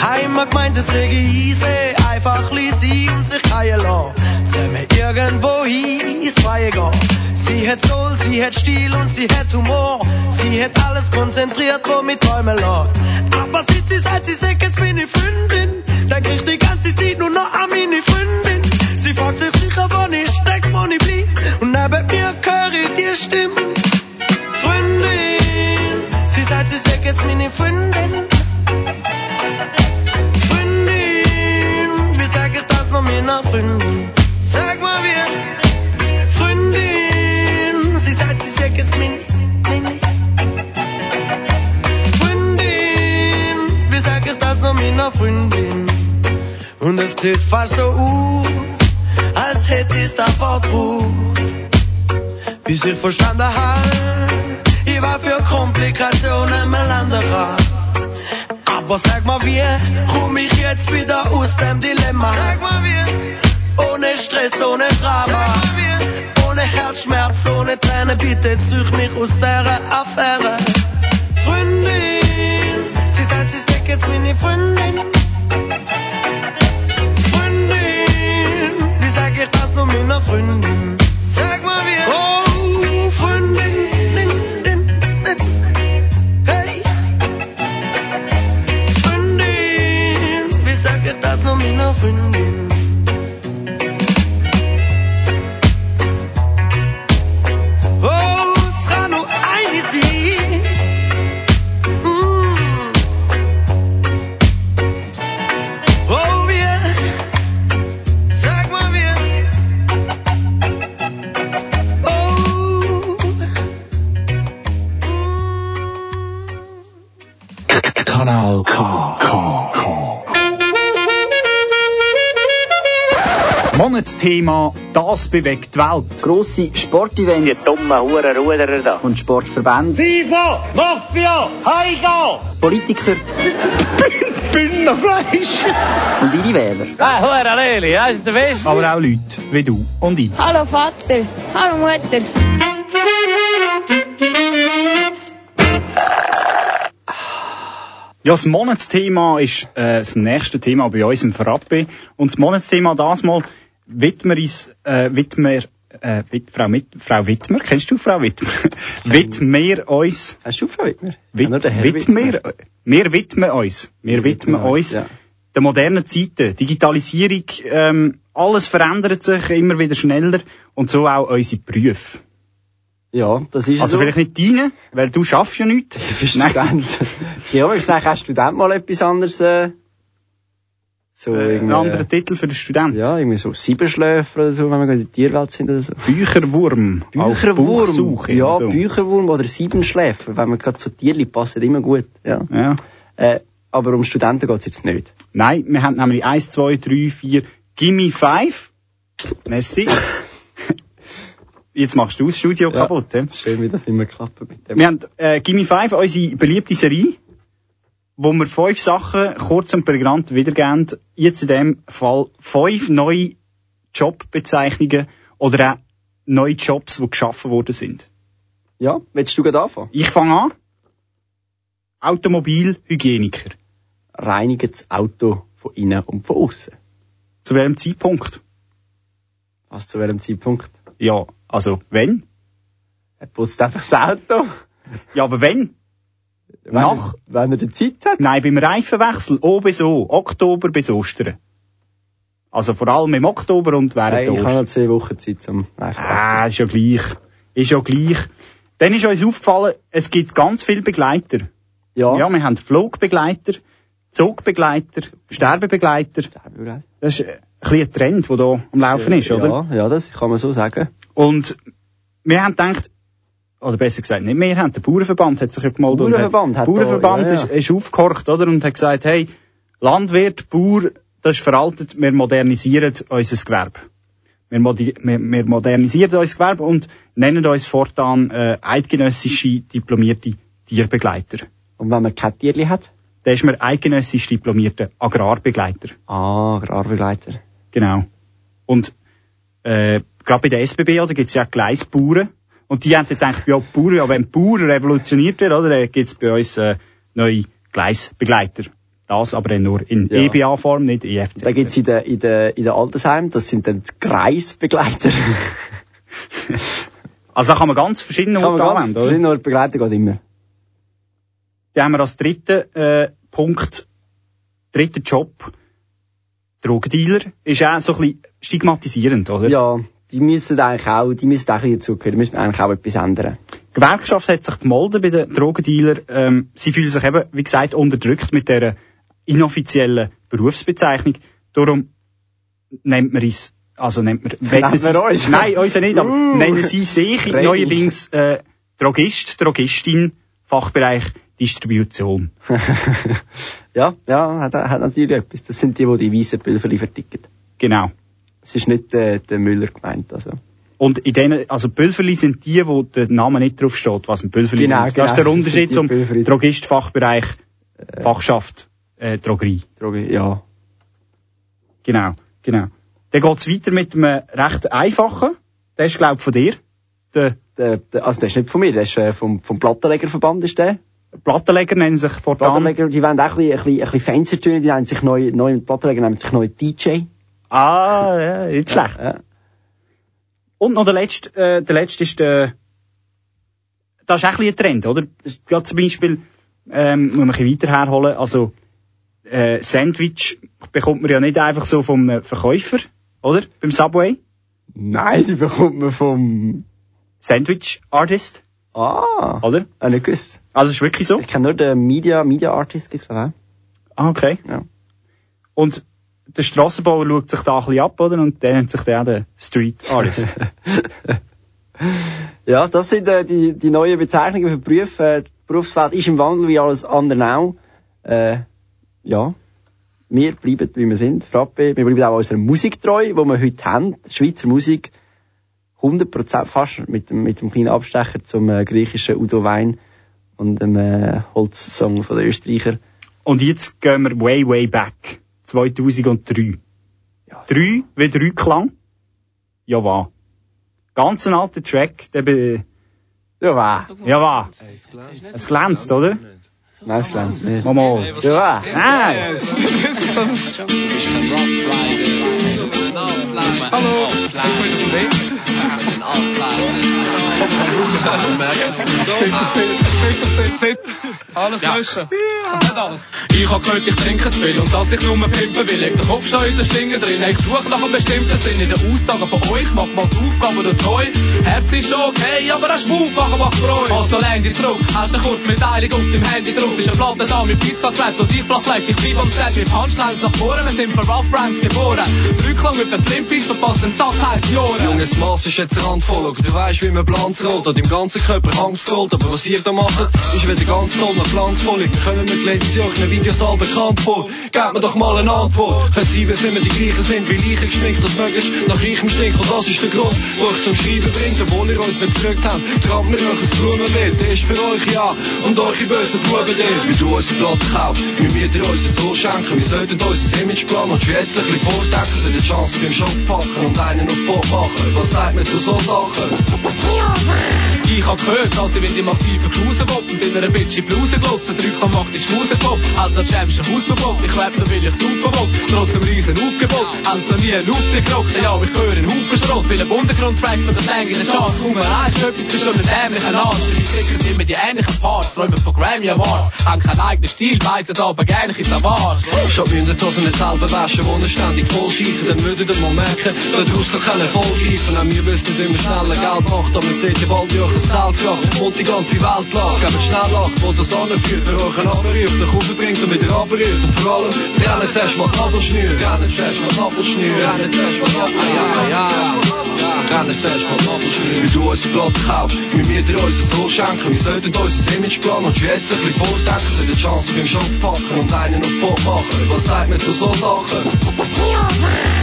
Heimat meint es regiese, einfach ließ sie und sich keinen lassen. Wenn wir irgendwo hin, ist frei egal. Sie hat Soul, sie hat Stil und sie hat Humor. Sie hat alles konzentriert, womit Träume lässt. Aber sieht sie, sagt sie, sagt jetzt meine Freundin. Dann krieg ich die ganze Zeit nur noch an meine Freundin. Sie fragt sich sicher, wann ich steck, wann ich blieb. Und neben mir höre ich die Stimme. Freundin, sie sagt, sie sagt jetzt meine Freundin. Freundin, wie sag ich das noch meiner Freundin? Sag mal wie Freundin, sie sagt, sie sagt jetzt meine Freundin. Freundin, wie sag ich das noch meiner Freundin? Und es sieht fast so aus, als hätte ich das Wort gebraucht. Bis ich verstanden habe, ich war für Komplikationen mal anderer. Aber sag mal wie, komm ich jetzt wieder aus dem Dilemma? Sag mal wie Ohne Stress, ohne Drama, ohne Herzschmerz, ohne Tränen. Bitte züch mich aus dieser Affäre. Freundin, sie sagt, sie sagt jetzt meine Freundin. Freundin, wie sag ich das nur meiner Freundin? Sag mal wie. Oh, Freundin. Das nur meiner Freundin. Oh, es kann nur eine sein. Mm. Oh, wir. Sag mal, wir. Oh. Mm. Kanal K. Monatsthema, das bewegt die Welt. Grosse Sportevents. Die dummen Hurenruderer da. Und Sportverbände. FIFA, Mafia, Heiga. Politiker. Bühnenfleisch. Und ihre Wähler. Ah, Hurenleli, das ist der Beste. Aber auch Leute wie du und ich. Hallo Vater, hallo Mutter. Ja, das Monatsthema ist äh, das nächste Thema bei uns im Frappe. Und das Monatsthema das mal widmer ist, äh, widmer, äh, wid, Frau, Mit, Frau Widmer, kennst du Frau Widmer? Widmer uns. Hast du Frau Widmer? Wid, ja, Widmer. Widmer. Wir widmen uns. Wir widmen uns ja. Den modernen Zeiten. Digitalisierung, ähm, alles verändert sich immer wieder schneller. Und so auch unsere Berufe. Ja, das ist also so. Vielleicht nicht deine, weil du schaffst ja nichts. Ich bin Student. Ja, ich sage, hast du Student mal etwas anderes? Äh, so äh, ein anderer Titel für den Student? Ja, irgendwie so Siebenschläfer oder so, wenn wir in der Tierwelt sind oder so. Bücherwurm. Bücherwurm. Ja, so. Bücherwurm oder Siebenschläfer, wenn wir gerade zu Tierli passen, immer gut. Ja. Ja. Äh, aber um Studenten geht es jetzt nicht. Nein, wir haben nämlich eins, zwei, drei, vier, Gimme fünf. Merci. Jetzt machst du das Studio ja, kaputt, ja? Schön, wie das immer klappt mit dem. Wir haben, äh, Gimme fünf, unsere beliebte Serie, wo wir fünf Sachen kurz und prägnant wiedergeben. Jetzt in dem Fall fünf neue Jobbezeichnungen oder auch neue Jobs, die geschaffen worden sind. Ja, willst du gerade anfangen? Ich fange an. Automobilhygieniker. Reinigen das Auto von innen und von außen. Zu welchem Zeitpunkt? Was, zu welchem Zeitpunkt? Ja, also, wenn? Er putzt einfach das Auto. Ja, aber wenn? Wenn Nach? Er, wenn er die Zeit hat? Nein, beim Reifenwechsel. Oh, bis so. Oktober bis Ostern. Also vor allem im Oktober und während der Ostern. Ich habe noch zwei Wochen Zeit zum Reifenwechsel. Ah, ist ja gleich. Ist ja gleich. Dann ist uns aufgefallen, es gibt ganz viele Begleiter. Ja. Ja, wir haben Flugbegleiter, Zugbegleiter, Sterbebegleiter. Sterbebegleiter. Das ist ein bisschen ein Trend, der hier am Laufen ist, ja, oder? Ja, das kann man so sagen. Und wir haben gedacht, oder besser gesagt nicht mehr, haben, der Bauernverband hat sich ja gemeldet. Der Bauernverband, hat Bauernverband da, ja, ja. Ist, ist aufgehorcht, oder? Und hat gesagt, hey, Landwirt, Bauer, das ist veraltet, wir modernisieren unser Gewerbe. Wir, moder- wir, wir modernisieren unser Gewerbe und nennen uns fortan äh, eidgenössische diplomierte Tierbegleiter. Und wenn man kein Tierli hat? Dann ist man eidgenössisch diplomierter Agrarbegleiter. Ah, Agrarbegleiter. Genau. Und äh, gerade bei der S B B, oder, gibt es ja auch Gleisbauern. Und die haben dann gedacht, ja, Bauern, ja, wenn Bauer revolutioniert wird, oder, dann gibt es bei uns äh, neue Gleisbegleiter. Das aber nur in ja. E B A-Form, nicht E F Z. Da gibt es in den in der, in der Altersheimen, das sind dann die Kreisbegleiter. Also da kann man ganz verschiedene Orte anwenden, oder? Verschiedene Orte begleiten geht immer. Dann haben wir als dritten äh, Punkt, dritten Job, Drogendealer, ist auch so ein bisschen stigmatisierend, oder? Ja, die müssen eigentlich auch, die müssen auch ein bisschen dazugehören, die müssen eigentlich auch etwas ändern. Die Gewerkschaft hat sich gemeldet bei den Drogendealern, ähm, sie fühlen sich eben, wie gesagt, unterdrückt mit dieser inoffiziellen Berufsbezeichnung, darum nennt man es, also nennt man, nennt man uns? Nein, uns nicht, aber uh, nennen sie sich neuerdings äh, Drogist, Drogistin, Fachbereich Distribution. ja, ja, hat, hat natürlich etwas. Das sind die, die die weißen Pülverli verticken. Genau. Es ist nicht äh, der Müller gemeint, also. Und in denen, also Pülverli sind die, wo der Name nicht drauf steht, was ein Pülverli genau, ist. Genau. Das ist der Unterschied zum Drogist, Fachbereich, äh, Fachschaft, äh, Drogerie. Drogerie, ja. Genau, genau. Dann geht es weiter mit einem recht einfachen. Der ist, glaube ich, von dir. Der, der, der, also der ist nicht von mir, der ist äh, vom, vom Plattenlegerverband ist der. Plattenleger nennen sich fortan. Plattenleger, die wollen auch ein bisschen, ein bisschen fancy tönen, die nennen sich neu, neu, Plattenleger nennen sich neu D J. Ah, ja, nicht schlecht. Ja, ja. Und noch der letzte, äh, der letzte ist der, das ist auch ein bisschen ein Trend, oder? Gerade zum Beispiel, ähm, muss man ein bisschen weiter herholen, also, äh, Sandwich bekommt man ja nicht einfach so vom Verkäufer, oder? Beim Subway. Nein, die bekommt man vom Sandwich Artist. Ah, oder? Ah, nicht gewusst. Also ist wirklich so? Ich kenne nur den Media, Media Artist, gibt's da auch. Ah, okay. Ja. Und der Strassenbauer schaut sich da ein bisschen ab, oder? Und der nennt sich dann auch den Street-Artist. Ja, das sind äh, die, die neuen Bezeichnungen für Berufe. Äh, das Berufsfeld ist im Wandel wie alles andere auch. Äh, ja. Wir bleiben, wie wir sind, Frappe. Wir bleiben auch unserer Musik treu, die wir heute haben. Schweizer Musik. hundert Prozent fast mit dem, mit dem kleinen Abstecher zum äh, griechischen Udo Wein und dem äh, Holzsong von den Österreicher. Und jetzt gehen wir way, way back. zweitausenddrei. Ja. Drei wie drei Klang? Ja, wahr. Ganz ein alter Track, der be... Ja, wahr. Ja, wahr. Es glänzt, oder? Nein, es glänzt nicht. Mama. Ja, wahr. Nein. Hallo. Alles löschen. Ich hab gehört, ich trinke zu viel und dass ich nur pimpen will. Leg den Kopf schon in den Schlingen drin. Ich suche nach einem bestimmten Sinn in den Aussagen von euch. Mach mal die Aufgabe oder treu. Herz ist okay, aber das Schwuf machen macht Freude. Also lehn dich zurück, hast eine kurze Mitteilung auf dem Handy drauf. Ist ein Platte da mit Pizza-Zweps und ich flach leicht. Ich bleib am Set mit Handschleins nach vorne. Wir sind für Rough Rhymes geboren. Drücklang mit der Trimpiece und fast den Sack heißt Jore. Junges Mass ist jetzt randvoll. Du weisst, wie man Planz rollt. An deinem ganzen Körper Angst rollt. Aber was ihr da macht, ist wieder ganz toll nach Pflanzvoll. Wir können mit letztes Jahr in einem Videosaal bekannt vor. Gebt mir doch mal eine Antwort. Können Sie, wenn wir die gleichen sind, wie Leichen geschminkt, das möglichst nach reichem Stink. Und das ist der Grund, wo ich zum Schreiben bringe, obwohl ihr uns nicht gefragt habt. Trabt mir euch ein Blumenbeet, der ist für euch ja. Und eure bösen Buben dir. Wie du unsere Platte kaufst, wie wir dir unsere Soul schenken. Wir sollten unser Image planen und jetzt ein bisschen vordenken. Denn die Chance beim Shop packen und einen auf Bob machen. Was sagt man zu so Sachen? Ich hab gehört, dass ich mit dem massiven Klausen wopp und in einer bitchy Bluse glotze. Drücker macht die Schmusen pop, hat der James ein Hausverbot. Ich wette, will ich's aufverbot, trotz dem riesen Aufgebot. Haben's noch nie einen Haufen gerockt, ja, aber ich höre einen Haufen Schrott. Viele Untergrundtracks und eine Länge in der Charts. Nummer eins ist etwas bei schon einem dämlichen Arsch. Die Tickets immer die ähnlichen Parts, träumen von Grammy Awards. Haben keinen eigenen Stil, weiter aber gerne ist am Arsch. Ich hab Mündertassen nicht selber waschen, die ständig voll schießen. Dann würdet ihr mal merken, da draus kann kein Erfolg greifen. Auch wir wissen, wie man schneller Geld macht, aber man sieht ja bald wie und die ganze Welt lacht. Geben schnell lacht, wo das anführt. Der Rochen abruft, der Kuchen bringt und mit der abrührt. Und vor allem, rennen zuerst mal Kabelschnür. Rennen zuerst mal Kabelschnür. Rennen zuerst mal Kabelschnür. Ah, ja, ja. Rennen zuerst mal Kabelschnür. Wie du unsere Platte kaufst, wie wir dir unser Soul schenken. Wir sollten unser Image planen und jetzt ein bisschen vordenken. Denn die Chance beim Shop packen und einen auf Bob machen. Was sagt man zu so Sachen?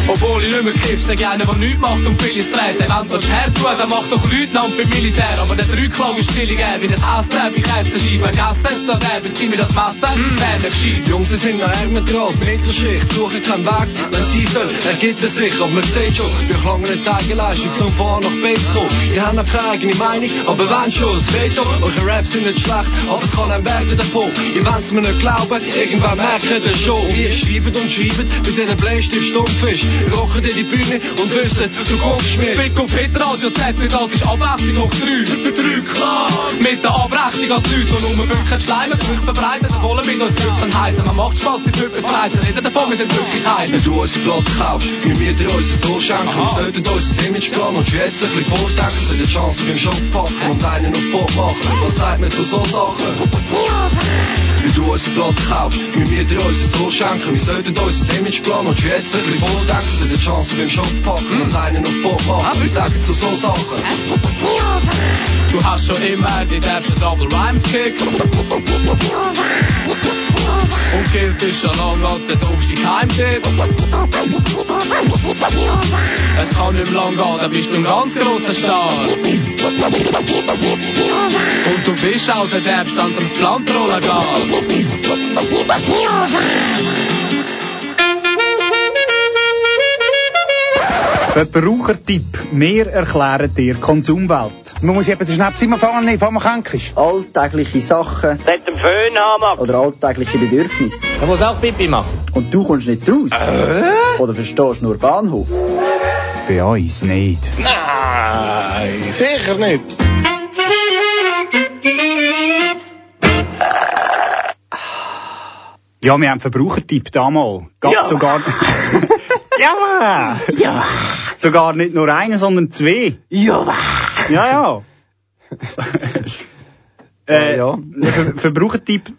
Obwohl ich nicht mehr kiff, sag ich einer, der nichts macht und vieles dreht. Der Wendler ist Herr, der macht doch Leutnant beim Militär. Aber der Drückklang ist chillig, er wie das S R F. Ich habe es geschrieben, Gassen, es da werden, zieh mir das Messer, mm. werden gescheit. Jungs, sie sind noch ärmer dran, als Mittelschicht, suchen keinen Weg, wenn sie soll, ergibt es sich. Aber man sieht schon, durch lange nicht Eigenleistung zum Fahren nach B zu kommen. Ihr habt noch keine eigene Meinung, aber wenn schon, es weht doch. Eure Raps sind nicht schlecht, aber es kann einem werden davon. Ihr wollt es mir nicht glauben, irgendwann merkt ihr das schon. Und ihr schreibt und schreibt, bis ihr den Bleistift stumpf ist. Rocken in die Bühne und wisst, du kommst mir. Fick und Fitradio, Z nicht, das ist Abwechslung hoch drei. Drückklar! Mit der Abrechnung an die Leute, die nur wirklich schleimen, Gerüchte verbreiten, das wollen mit uns Glückchen heißen. Man macht Spaß, die Typen zu reißen, reden davon, wir sind Wirklichkeiten. Wenn du unsere Platte kaufst, wie wir dir unser Soul schenken, wir sollten unser Image planen und jetzt ein bisschen vordenken, denn die Chance beim Shop packen und einen auf Bob machen. Was sagt man zu so Sachen? Wenn du unsere Platte kaufst, wie wir dir unser Soul schenken, wir sollten unser Image planen und jetzt ein bisschen vordenken, denn die Chance beim Shop packen und einen auf Bob machen. Wir sagen zu so Sachen. Du hast schon immer die derbsten Double Rhymes gekickt. Und gilt ist schon lang als der doofste Geheimtipp. Es kann nicht mehr lang gehen, dann bist du ein ganz grosser Star. Und du bist auch der derbste, als es Plantrollen geht. Verbrauchertipp. Wir erklären dir Konsumwelt. Man muss eben den Schnaps immer fangen, nicht, wenn man krank ist. Alltägliche Sachen. Mit dem Föhn haben. Oder alltägliche Bedürfnisse. Man muss auch Pipi machen. Und du kommst nicht raus. Äh? Oder verstehst nur Bahnhof. Bei uns nicht. Nein, sicher nicht. Ja, wir haben Verbrauchertipp damals. Gab ja. sogar... Ja. Ja. Sogar nicht nur einen, sondern zwei. Ja. Ja, ja. äh, ja. Ver- Verbrauchertipp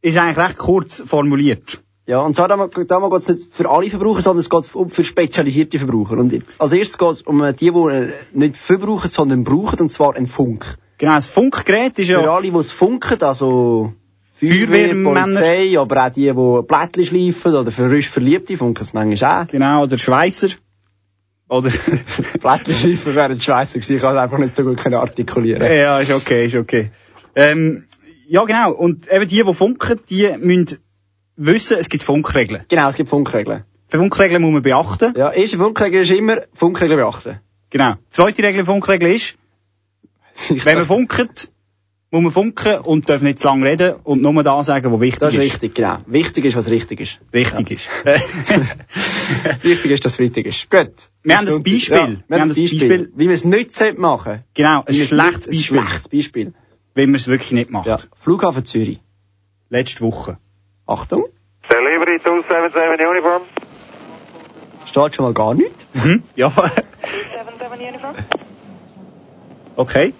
ist eigentlich recht kurz formuliert. Ja, und zwar damals, damals geht es nicht für alle Verbraucher, sondern es geht um für spezialisierte Verbraucher. Und als erstes geht es um die, die nicht verbrauchen, sondern brauchen, und zwar ein Funk. Genau, das Funkgerät ist ja... Für alle, die es funken, also... Feuerwehr, Polizei, aber auch die, die Plättchen schleifen, oder frisch Verliebte, funken es manchmal auch. Genau, oder Schweisser. Oder Plättchen schleifen wären Schweisser gewesen, ich kann es einfach nicht so gut artikulieren. Ja, ist okay, ist okay. Ähm, ja, genau, und eben die, die funken, die müssen wissen, es gibt Funkregeln. Genau, es gibt Funkregeln. Für Funkregeln muss man beachten. Ja, erste Funkregel ist immer, Funkregeln beachten. Genau. Zweite Regel von Funkregeln ist, wenn man funkt, muss man funken und darf nicht zu lange reden und nur das sagen, was wichtig ist. Das ist richtig, genau. Wichtig ist, was richtig ist. Richtig ja. ist. Wichtig ist, dass richtig ist. Gut. Wir das haben ein Beispiel. Ja, wir, wir haben ein Beispiel. Beispiel. Wie wir es nicht machen. Genau, ein schlechtes Beispiel. Ein schlechtes Beispiel. Wenn man es wirklich nicht macht. Ja. Flughafen Zürich. Letzte Woche. Achtung. Delivery two seven seven Uniform. Steht schon mal gar nichts. Mhm, ja. two seven seven Uniform. Okay.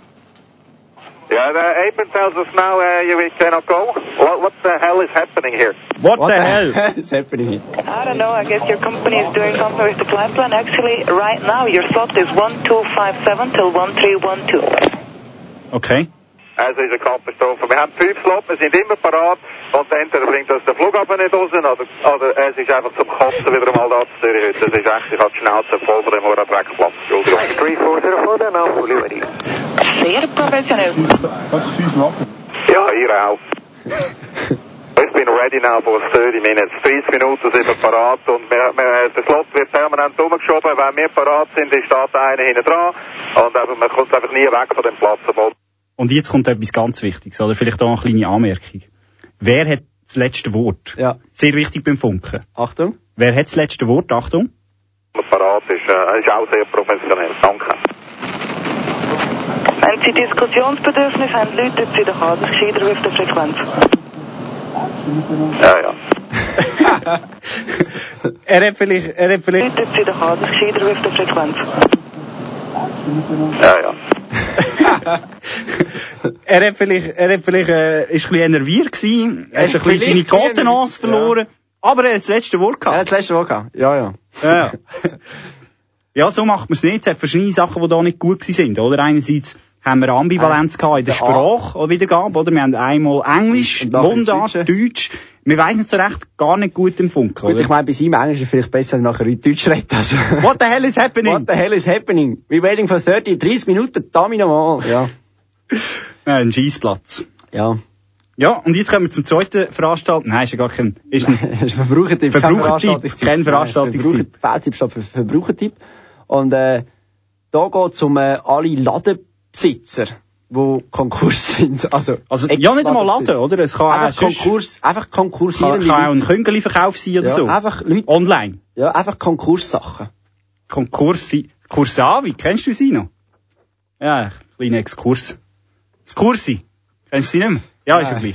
Yeah, the apron tells us now uh, you cannot go. What, what the hell is happening here? What, what the, the hell? hell is happening here? I don't know. I guess your company is doing something with the flight plan. Actually, right now, your slot is one two five seven till one three one two. Okay. Das ist eine Katastrophe. Wir haben fünf Slots, wir sind immer parat. Und entweder bringt uns der Flughafen nicht raus, oder, oder es ist einfach zum Kotzen wieder mal da zu Zürich heute. Das ist echt, ich habe die Schnauze voll von dem Horror-Dreckplatz. Sehr professionell. Was ist fünf Wochen? Ja, ihr auch. Ich bin ready now for thirty minutes. dreißig Minuten sind wir parat und wir, wir, der Slot wird permanent rumgeschoben. Wenn wir parat sind, ist da einer hinten dran. Und einfach, man kommt einfach nie weg von dem Platz. Und jetzt kommt etwas ganz Wichtiges, oder vielleicht auch eine kleine Anmerkung. Wer hat das letzte Wort? Ja. Sehr wichtig beim Funken. Achtung. Wer hat das letzte Wort? Achtung. Das Verrat ist, äh, ist auch sehr professionell. Danke. Wenn Sie Diskussionsbedürfnis haben, läuten Sie doch an. Das ist gescheiter auf der Frequenz. Ja, ja. er hat vielleicht... Er hat vielleicht... Läuten Sie doch an. Das ist gescheiter auf der Frequenz. Ja, ja. er hat vielleicht, er hat vielleicht, äh, ist ein bisschen nerviert gewesen. Er hat ein bisschen seine Kontenance verloren. Ja. Aber er hat das letzte Wort gehabt. Er hat das letzte Wort gehabt. Ja, ja. Ja, ja, so macht man es nicht. Es hat verschiedene Sachen, die da nicht gut gewesen sind, oder? Einerseits haben wir Ambivalenz äh, gehabt in der Sprachwiedergabe, oder? Wir haben einmal Englisch, Mundart, Deutsch. Deutsch. Wir weiss nicht so recht, gar nicht gut im Funken, oder? Gut, ich meine, bei seinem Englisch ist vielleicht besser, wenn nachher in Deutsch redet. Also. What the hell is happening? What the hell is happening? We're waiting for thirty, thirty Minuten, da mich nochmal. Ja. Ja, ein Scheissplatz. Ja. Ja, und jetzt kommen wir zum zweiten Veranstaltung. Nein, ist ja gar kein... Ist ein Verbrauchertipp. Verbrauchertipp, kein Veranstaltungstipp. Verbrauchertipp steht für Verbrauchertipp. Und äh, da geht es um äh, alle Ladenbesitzer, wo Konkurs sind, also, also ja nicht einmal Laden, oder? Es kann einfach auch Konkurs, einfach konkursierende kann, kann auch ein Küngelverkauf sein oder ja, so. Einfach Leute online. Ja, einfach Konkurssachen. Konkurs, Kursavi, kennst du sie noch? Ja, kleiner Exkurs. Das Kursi, kennst du sie nicht mehr? Ja, ist ja gleich.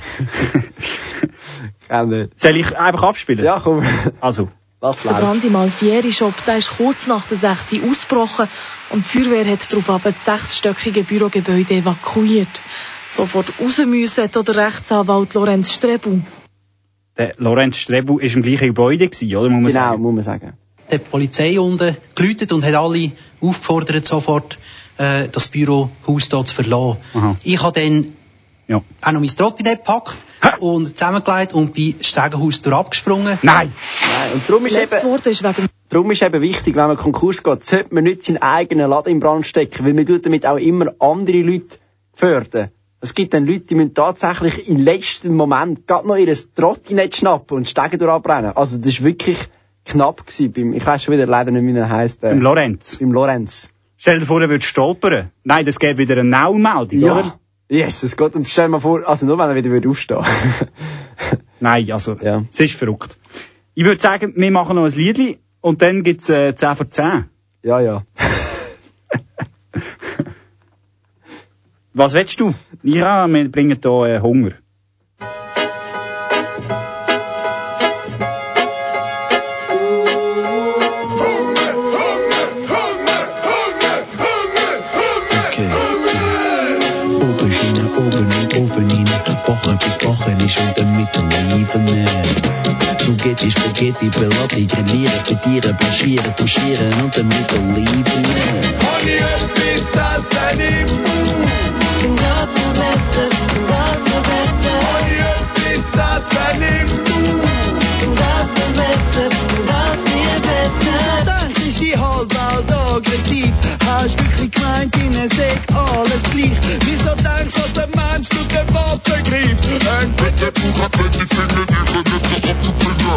Soll ich einfach abspielen? Ja, komm. Also. Was läuft? Der Brand im Alfieri-Shop, der ist kurz nach der sechs Uhr ausgebrochen und die Feuerwehr hat daraufhin das sechsstöckige Bürogebäude evakuiert. Sofort raus müssen, hat der Rechtsanwalt Lorenz Strebu. Der Lorenz Strebu war im gleichen Gebäude gewesen, oder? Muss man genau, sagen. muss man sagen. Die Polizei unten geläutet und hat alle aufgefordert, sofort äh, das Bürohaus hier zu verlassen. Aha. Ich habe dann ja. auch noch mein Trottinett gepackt und zusammengelegt und bei Stegenhaus durch abgesprungen. Nein! Nein. Und darum ist, eben, darum ist eben wichtig, wenn man Konkurs geht, sollte man nicht seinen eigenen Laden in Brand stecken, weil man tut damit auch immer andere Leute fördern. Es gibt dann Leute, die müssen tatsächlich im letzten Moment gerade noch ihr Trottinett schnappen und Stegen durch abbrennen. Also das ist wirklich knapp gewesen. Beim, ich weiss schon wieder leider nicht, wie er heisst. Äh, beim Lorenz. Beim Lorenz. Stell dir vor, er würde stolpern. Nein, das gäbe wieder eine Nau-Meldung, ja. Oder? Jesus Gott. Und stell dir mal vor, also nur wenn er wieder würde aufstehen. Nein, also, ja. Es ist verrückt. Ich würde sagen, wir machen noch ein Liedli und dann gibt's äh, zehn vor zehn. Ja, ja. Was willst du? Ja, wir bringen da äh, Hunger. Woche bis Woche ist unter Mittelliebene. Spaghetti, Spaghetti, Pelati, Genieren, Frittieren, Blanchieren, Tuschieren unter Mittelliebene. Honey, ob ist das ein Impuls? Genau zu besser, genau zu besser. Honey, ob ist das ein Impuls? Genau zu besser, genau zu besser. Dann ist die Halbwelt aggressiv. Hast wirklich gemeint, ihnen sagt alles gleich. Wieso denkst du, dass der Mensch zu der Waffe greift?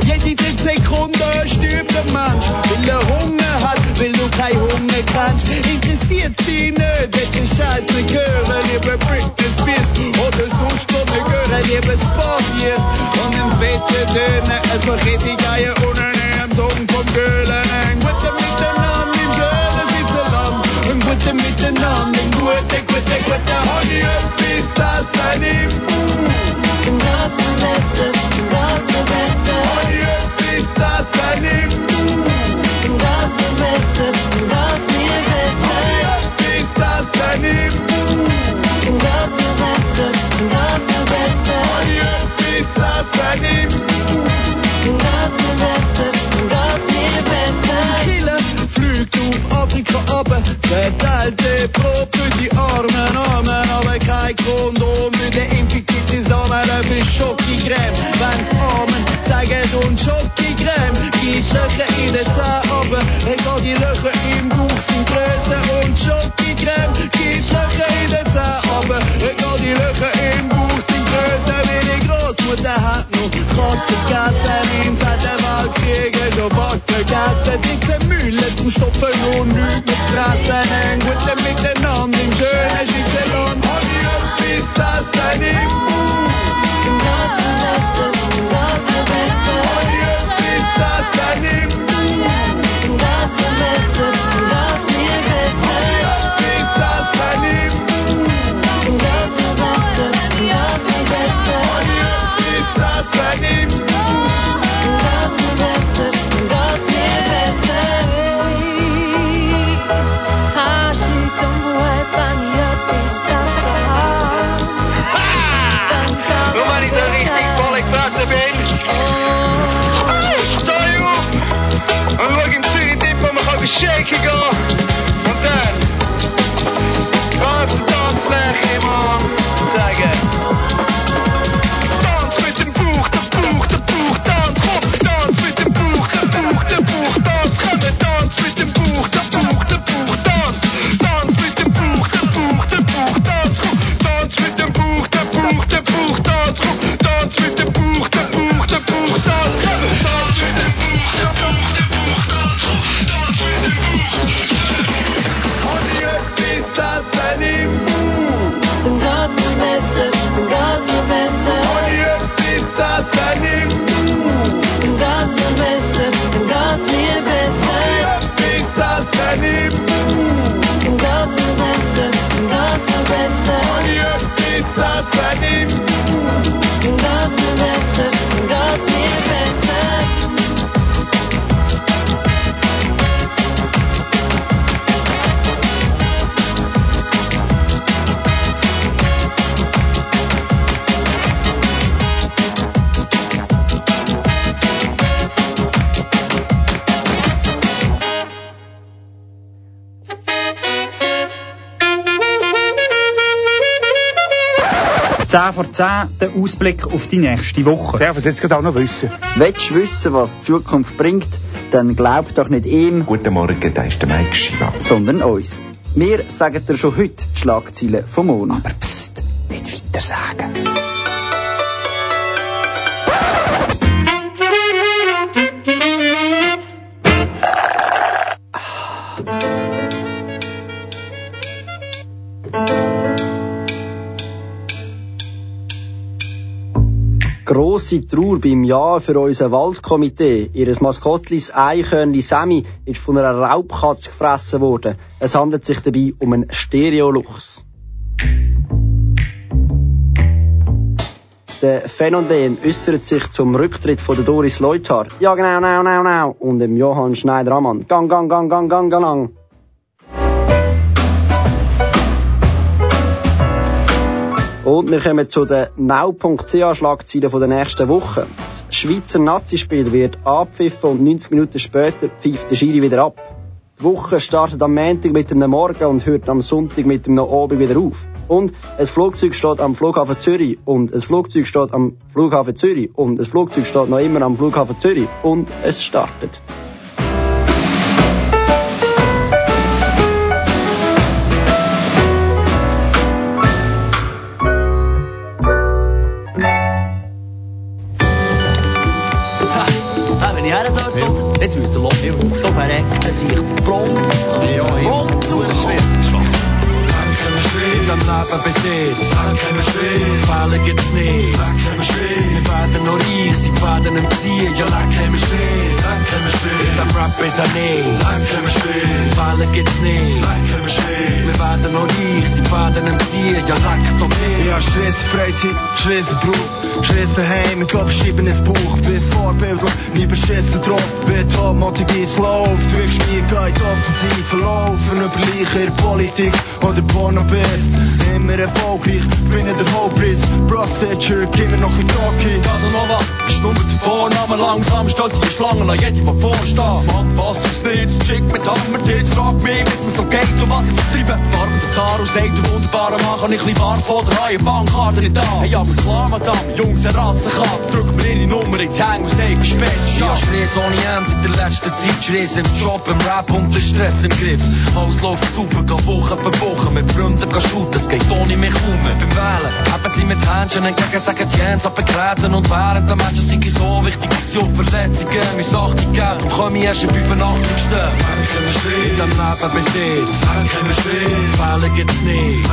Jede dritte Sekunde stirbt der Mensch, weil er Hunger hat, weil du keinen Hunger kannst. Interessiert dich nicht, welche Scheiße wir hören, lieber Britney Spears oder sonst wo wir hören, lieber Spanier. Und im fetten Döner, ein Spaghetti Geier und ein Song vom Göhlen. Ein guter Miteinander im schönen Schweizerland, ein guter Miteinander, ein guter, guter, guter Honey. Das ist ein Impuls. Genau zu besser, genau zu besser. Heute ist das ein Impuls. Genau zu besser, genau zu mir besser. Heute ist das ein Impuls. Genau zu besser, genau zu besser. Heute ist das ein Impuls. Genau zu besser, genau zu mir besser. Viele fliegt auf Afrika runter, verteilte Probe für die armen Armen, aber kein Kondom für den Impfkind ist armer für Schokicreme. Wenn's Armen sagen und Schokicreme, gibt Löcher in den Zähnen runter, egal die Löcher im Bauch sind grösser und Schokicreme, gibt Löcher in den Zähnen runter, egal die Löcher im Bauch sind grösser, wie die Großmutter hat noch Katzen gegessen, im Zweiten Weltkrieg schon fast vergessen, dicke Mühle zum Stopfen und nichts mehr zu fressen, ein guter Miteinander im schönen Schweizerland. Heute ist das ein Impuls. Genau zu besser, genau zu besser. Heute ist das ein Impuls. Genau zu besser, genau zu mir besser. Heute ist das ein Impuls. Genau zu besser, genau zu besser. Heute ist das ein Impuls. Genau zu besser, genau zu mir besser. Shake it go, und dann kannst du das gleich immer zeigen. Tanz mit dem Buch, der Buch, der Buch, tanz, komm, tanz mit dem Buch, der Buch, der Buch, tanz, komm, tanz mit dem Buch, der Buch, der Buch, tanz, tanz mit dem Buch, der Buch, der Buch, tanz, komm, tanz mit dem Buch, der Buch, der Buch, tanz, komm, tanz mit dem Buch, der Buch, der Buch, tanz, tanz mit dem Buch, der Buch, der Buch, tanz, komm, tanz. Heute ist das ein Impuls. Dann geht's mir besser, dann geht's mir besser. Heute ist das ein Impuls. Dann geht's mir besser, dann geht's mir besser. Heute ist das ein Impuls. Dann geht's mir besser, dann geht's mir besser. Heute ist das ein Impuls. Dann geht's mir besser, dann geht's mir besser. zehn vor zehn, der Ausblick auf die nächste Woche. Darf ich jetzt gerade auch noch wissen? Willst du wissen, was die Zukunft bringt, dann glaub doch nicht ihm. Guten Morgen, da ist der Mike Schiva. Sondern uns. Wir sagen dir schon heute die Schlagzeilen vom Monat. Aber pst, nicht weiter sagen. grosse Trauer beim Jahr für unser Waldkomitee. Ihres Maskottlis Eichhörnli Sami ist von einer Raubkatze gefressen worden. Es handelt sich dabei um einen Stereoluchs. Der Phänomen äußert sich zum Rücktritt von der Doris Leuthard. Ja, genau, genau, genau, genau. Und dem Johann Schneider-Ammann. Gang, gang, gang, gang, gang, gang. Und wir kommen zu den nau punkt c h-Schlagzeilen der nächsten Woche. Das Schweizer Nazispiel wird abpfiffen und neunzig Minuten später pfeift der Schiri wieder ab. Die Woche startet am Montag mit einem Morgen und hört am Sonntag mit einem Abend wieder auf. Und ein Flugzeug steht am Flughafen Zürich und ein Flugzeug steht am Flughafen Zürich und ein Flugzeug steht noch immer am Flughafen Zürich und es startet. Scheiss Beruf, scheiss daheim, ich glaub, ich schiebe ins Buch. Bin Vorbilder, nie beschissen drauf. Bin top motiviert, läuft. Wirkst mir, geht offensiv verlaufen. Über Leichen, Politik oder Porno bist. Immer erfolgreich, bin in der Hauptpreis. Prostitute, gib mir noch ein Talkie. Casanova, ist nur mit dem Vornamen. Langsam stößt die Schlangen an jedem, der vorsteht. Mann, was ist nicht? Schick mit Hammer-Tits, frag mich, bis mir's noch geht und was es vertreiben. Fahr mit der Zara und seid der Wunderbare, mach ein bisschen Wars von der Reihe. Bankkarte nicht an. Hey, aber klar, Madame, Jungs, eine Rassenkarte. Drück mir ihre Nummer in die Hänge und sag, ich bin schon. Ja, Schreis ohne Ende in der letzten Zeit. Schreis im Job, im Rap und der Stress im Griff. Alles läuft super, geh Woche für Woche. Mit Freunden geh shooten, es geht ohne mich um. Beim Wählen haben sie mit Händchen entgegen, sagen die Jens, abgegräten. Und während der Menschen sind so wichtig, dass sie auf Verletzungen müssen Achtung geben. Darum komme ich erst im fünfundachtzigsten Mit dem Leben Besitz, Fälle gibt's nicht.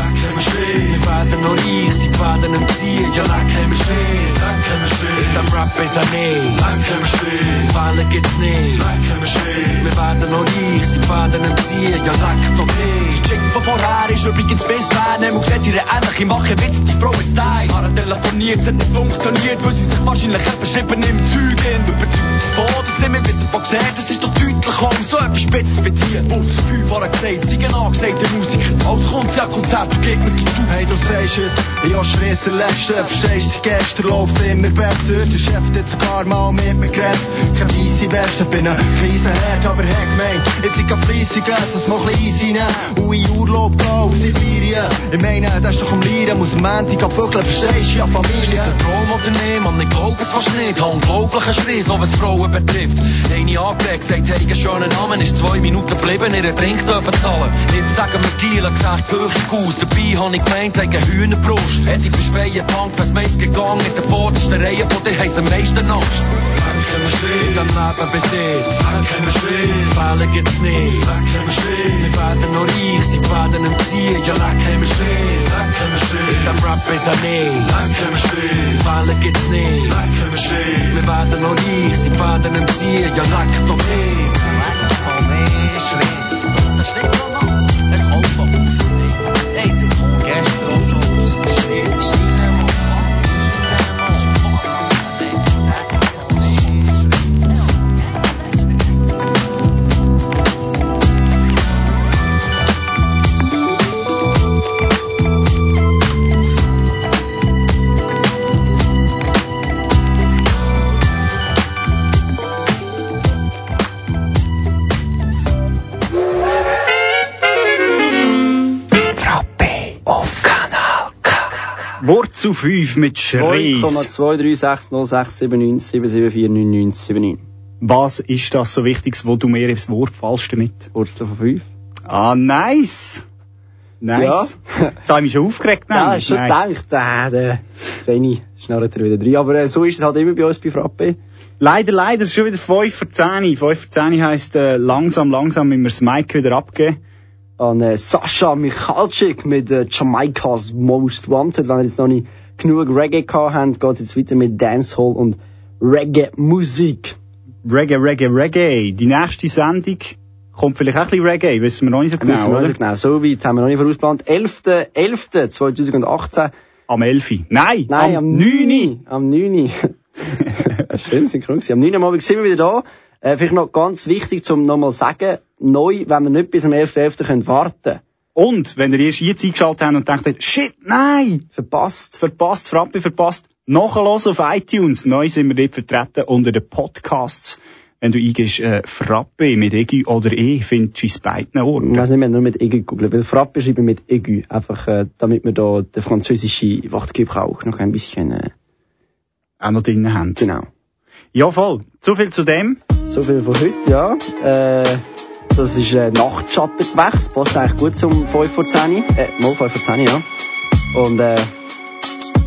Wir werden noch reich, sie werden im Ziel. Ja, leck haben wir Stress, leck haben wir Stress. Mit dem Rap ist er nicht, leck haben wir Stress. Fälle gibt's nicht, leck haben wir Stress. Wir werden noch reich, sie werden im Ziel. Ja, leck doch nicht. Die Chick von vorher ist übrigens bis Bern. Und sieht ihre Ähnliche, machen Witze, die Frau ist dein. Waren telefoniert, es hat nicht funktioniert, weil sie sich wahrscheinlich hat beschrieben im Zeug in. Überdrückt von, das sind wir wieder von gesehen, das ist doch deutlich kaum so etwas Spitzes wie dir. Aus fünf Jahren gesagt, sie genau gesagt, der Musiker. Als kommt sie an Konzert und geht mit dir. Hey, du sagst es, ich habe Stress der Letzte. Verstehst du, gestern läuft es immer besser. Der Chef hat sogar mal mit mir geredet. Kein weisse Weste, bin ein Krisenherd, aber hey, gemeint, ich sei kein Fleissiger, das muss ein bisschen einnehmen. Und in Urlaub gehen auf Sibirien. Ich meine, das ist doch am Lieren, muss am Montag abwickeln, verstehst du, ja, Familie. Ist das ein Traum oder nicht, man, ich glaub es fast nicht. Habe unglaublichen Stress, auch was Frauen betrifft. Eine angelegt, gesagt, hey, einen schönen Namen, ist zwei Minuten geblieben, ihre Trink dürfen zahlen. Jetzt sagen wir Gielen, gesagt, fürchtig aus, dabei habe ich gemeint, lege Hühnerbrust. Hätte ich verschweigen, Tank, was meist gegangen, in der vordersten Reihe von dir heißen meisten Angst. Mit dem Leben Besitz, Fälle gibt's nicht. Wir werden noch reich, sie werden im Ziel, ja, leck haben wir Stress. Mit dem Rap ist er nicht, Fälle gibt's nicht. Wir werden noch reich, sie werden im Ziel, ja, leck doch nicht. Zu fünf mit Schreis. null Komma zwei drei sechs null sechs sieben neun sieben sieben vier neun neun sieben neun. Was ist das so Wichtiges, wo du mir ins Wort fallst damit? Wurzel von fünf. Ah, nice! Nice. Ja. Jetzt habe ich mich schon aufgeregt. Nein, ja, ich schon gedacht, äh, der Reini schnarrt er wieder drin. Aber äh, so ist es halt immer bei uns bei Frappe. Leider, leider, es ist schon wieder fünf vor zehn. fünf vor zehn heisst, äh, langsam, langsam müssen wir das Mic wieder abgeben. An äh, Sascha Michalczyk mit äh, Jamaika's Most Wanted, wenn ihr jetzt noch nicht genug Reggae gehabt haben, geht es jetzt weiter mit Dancehall und Reggae-Musik. Reggae, Reggae, Reggae. Die nächste Sendung kommt vielleicht auch ein bisschen Reggae, wissen wir noch nicht so genau, oder? So genau. So weit haben wir noch nicht vorausplant. elfter elfter zweitausendachtzehn. Am elften Nein, Nein, am neunten Am neunten Schön synchron gewesen. Am neunten Mal sind wir wieder da. Äh, vielleicht noch ganz wichtig, um nochmal zu sagen, neu, wenn wir nicht bis am elften elften können warten. Und, wenn ihr erst jetzt eingeschaltet habt und denkt, shit, nein! Verpasst, verpasst, Frappi, verpasst. Nachher los auf iTunes. Neu sind wir dort vertreten unter den Podcasts. Wenn du eingehst, äh, Frappe mit Egu oder E, findest du es beiden Orten. Ich weiss nicht, wir haben nur mit Egu gegoogelt, weil Frappe schreibe ich mit Egu. Einfach, äh, damit wir da den französischen Wortgebrauch noch ein bisschen, äh, auch noch drin haben. Genau. Ja, voll. So viel zu dem. So viel von heute, ja. Äh, das ist ein Nachtschattengewächs. Passt eigentlich gut zum fünf vor zehn. Äh, mal fünf vor zehn, ja. Und, äh,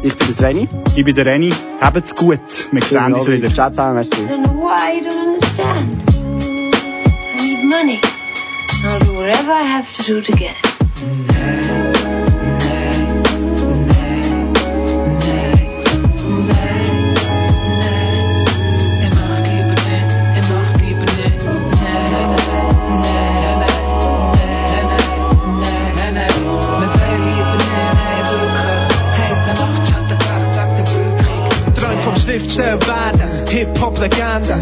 ich bin der Sveni. Ich bin der Reni. Habt's gut. Wir sehen uns wieder. Ciao zusammen, merci. Stand. I need money. I'll do whatever I have to do to get it. Träum vom Schriftsteller werden, Hip-Hop-Legende.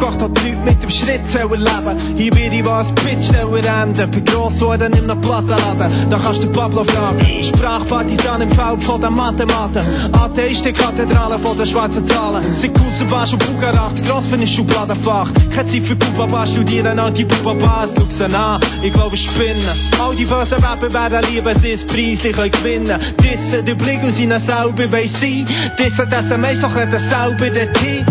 Gott hat Leute mit dem Schritt sollen leben. Ich werde was Bitch schneller ändern. Bei Grossorden in einem Plattenladen. Da kannst du Pablo fragen. Sprachpartisan im Feld von den Mathematen. Atheisten, Kathedrale von den schwarzen Zahlen. Seit Kusenbasch und Bugaracht, gross für ein Schubladenfach. Keine Zeit für Kubaba, studieren all die Bubabas. Schau sie an, ich glaube ich spinne. All die bösen Rapper werden lieben, sie ist Preis, ich kann gewinnen. Dissen, der Blick aus ihnen selber weiss sie. Dissen, dessen Messer hat er selber den Tee.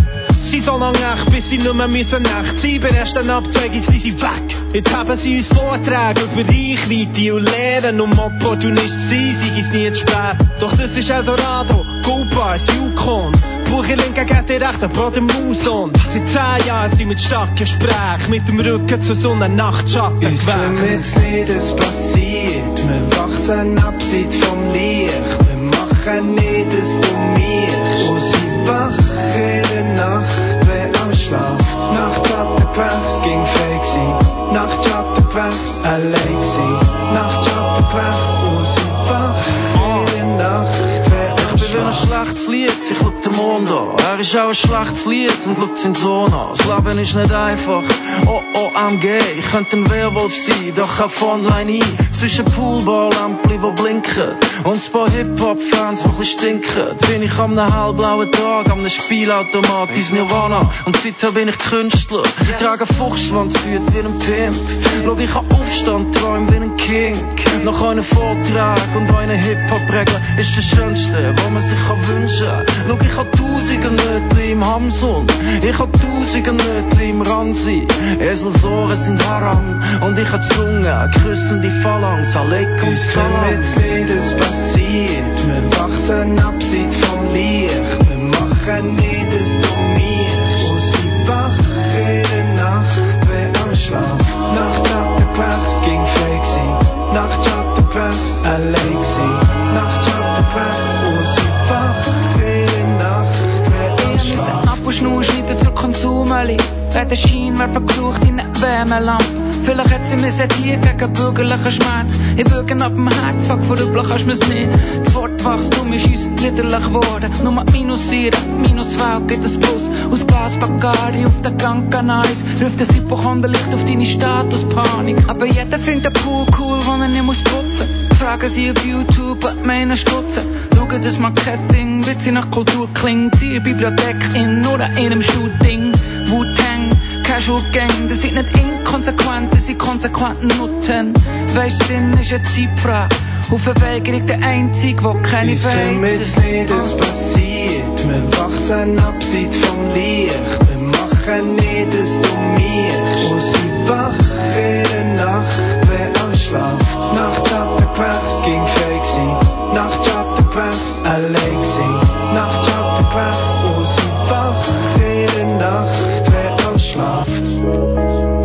Sie so lange echt, bis sie nur mehr müssen echt sein. Bei der ersten Abzweigung sind sie weg. Jetzt haben sie uns Vorträge über Reichweite und Lehren. Um Opportunist zu sein, sei es nie zu spät. Doch das ist Eldorado, Goldbars, Yukon. Bucherling gegen die Rechten, Brot im Mausund. Seit zehn Jahren sind wir stark Gespräch. Mit dem Rücken zur Sonne, Nachtschatten gewächst. Uns kümmert's nicht, es passiert. Wir wachsen abseits vom Licht. Wir machen nicht, dass du mirst. Und sind wach in der Nacht, wer am Schlaf. Nachtschattenquächs, ging fake sein. Nachtschattenquächs, allein sein. Nachtschattenquächs, und sind wach in der Nacht, wer am Schlaf. Ich bin ein schlechtes Lied, ich schaue den Mond an. Er ist auch ein schlechtes Lied und schaut seinen Sohn an. Das Leben ist nicht einfach. Oh, O M G, ich könnte ein Werwolf sein, doch auf online ein. Zwischen Poolball-Ampeln, die blinken, und ein paar Hip-Hop-Fans, die ein bisschen stinken. Bin ich am einem hellblauen Tag, am einem Spielautomat ins Nirvana. Und seither bin ich Künstler, yes. Trage Fuchsschwanz, führt wie ein Pimp. Schau, ich kann Aufstand, träumen wie ein King. Nach einem Vortrag und einer Hip-Hop-Regel ist das Schönste, was man sich kann wünschen kann. Schau, ich habe tausende Nötchen im Hamsund, ich habe tausende Nötchen im Ransi. Eselsohren sind Haram und ich habe Zunge, küssen die Phalanx, Aleikum Salam. Uns nicht, es passiert, wir wachsen abseits vom Licht. Wir machen nicht, dass du mirst. Und sie wach in der Nacht, wer am Schlaf. Nachtschattenquächs, ging fake sein. Nachtschattenquächs, allein sein. Nachtschattenquächs, und sie wach in der Nacht, wer am Schlaf. Ab und schnur schneidet für Konsumeli. Wer den Schein mehr verbraucht in einem Wärmelamp. Vielleicht hat sie mir sediert gegen bürgerlichen Schmerz. Ich bürge ab dem Herz, fuck, vorüber kannst du mir's nicht. Das Wortwachstum ist uns liederlich geworden. Nur mit Minus Sire, Minus Welt geht es Plus. Aus Glas Bacardi auf den Gran Canaris ruft das Hypochonderlicht auf deine Statuspanik. Aber jeder findet den Pool cool, wo er nicht muss putzen. Fragen sie auf YouTube, was meinen Stutzen. Schauen das Marketing, wie sie nach Kultur klingt. Sie in der Bibliothek in nur in einem Shooting. Wu-Tang, Casual-Gang, das sind nicht inkonsequent, das sind konsequente Nutten. Weißt, Sinn ist eine Zeitfrage, auf der Verweigerung der Einzige, der keine Weizen. Ich komme jetzt nicht, es passiert, wir wachsen abseits vom Licht. Wir machen nicht, dass du mirst. Und sie wach in der Nacht, wer am Schlaf. Nachtschattenquächs, ging fake sein. Nachtschattenquächs, allein sein. Nachtschattenquächs, und sie wach in der Nacht. Schlaft.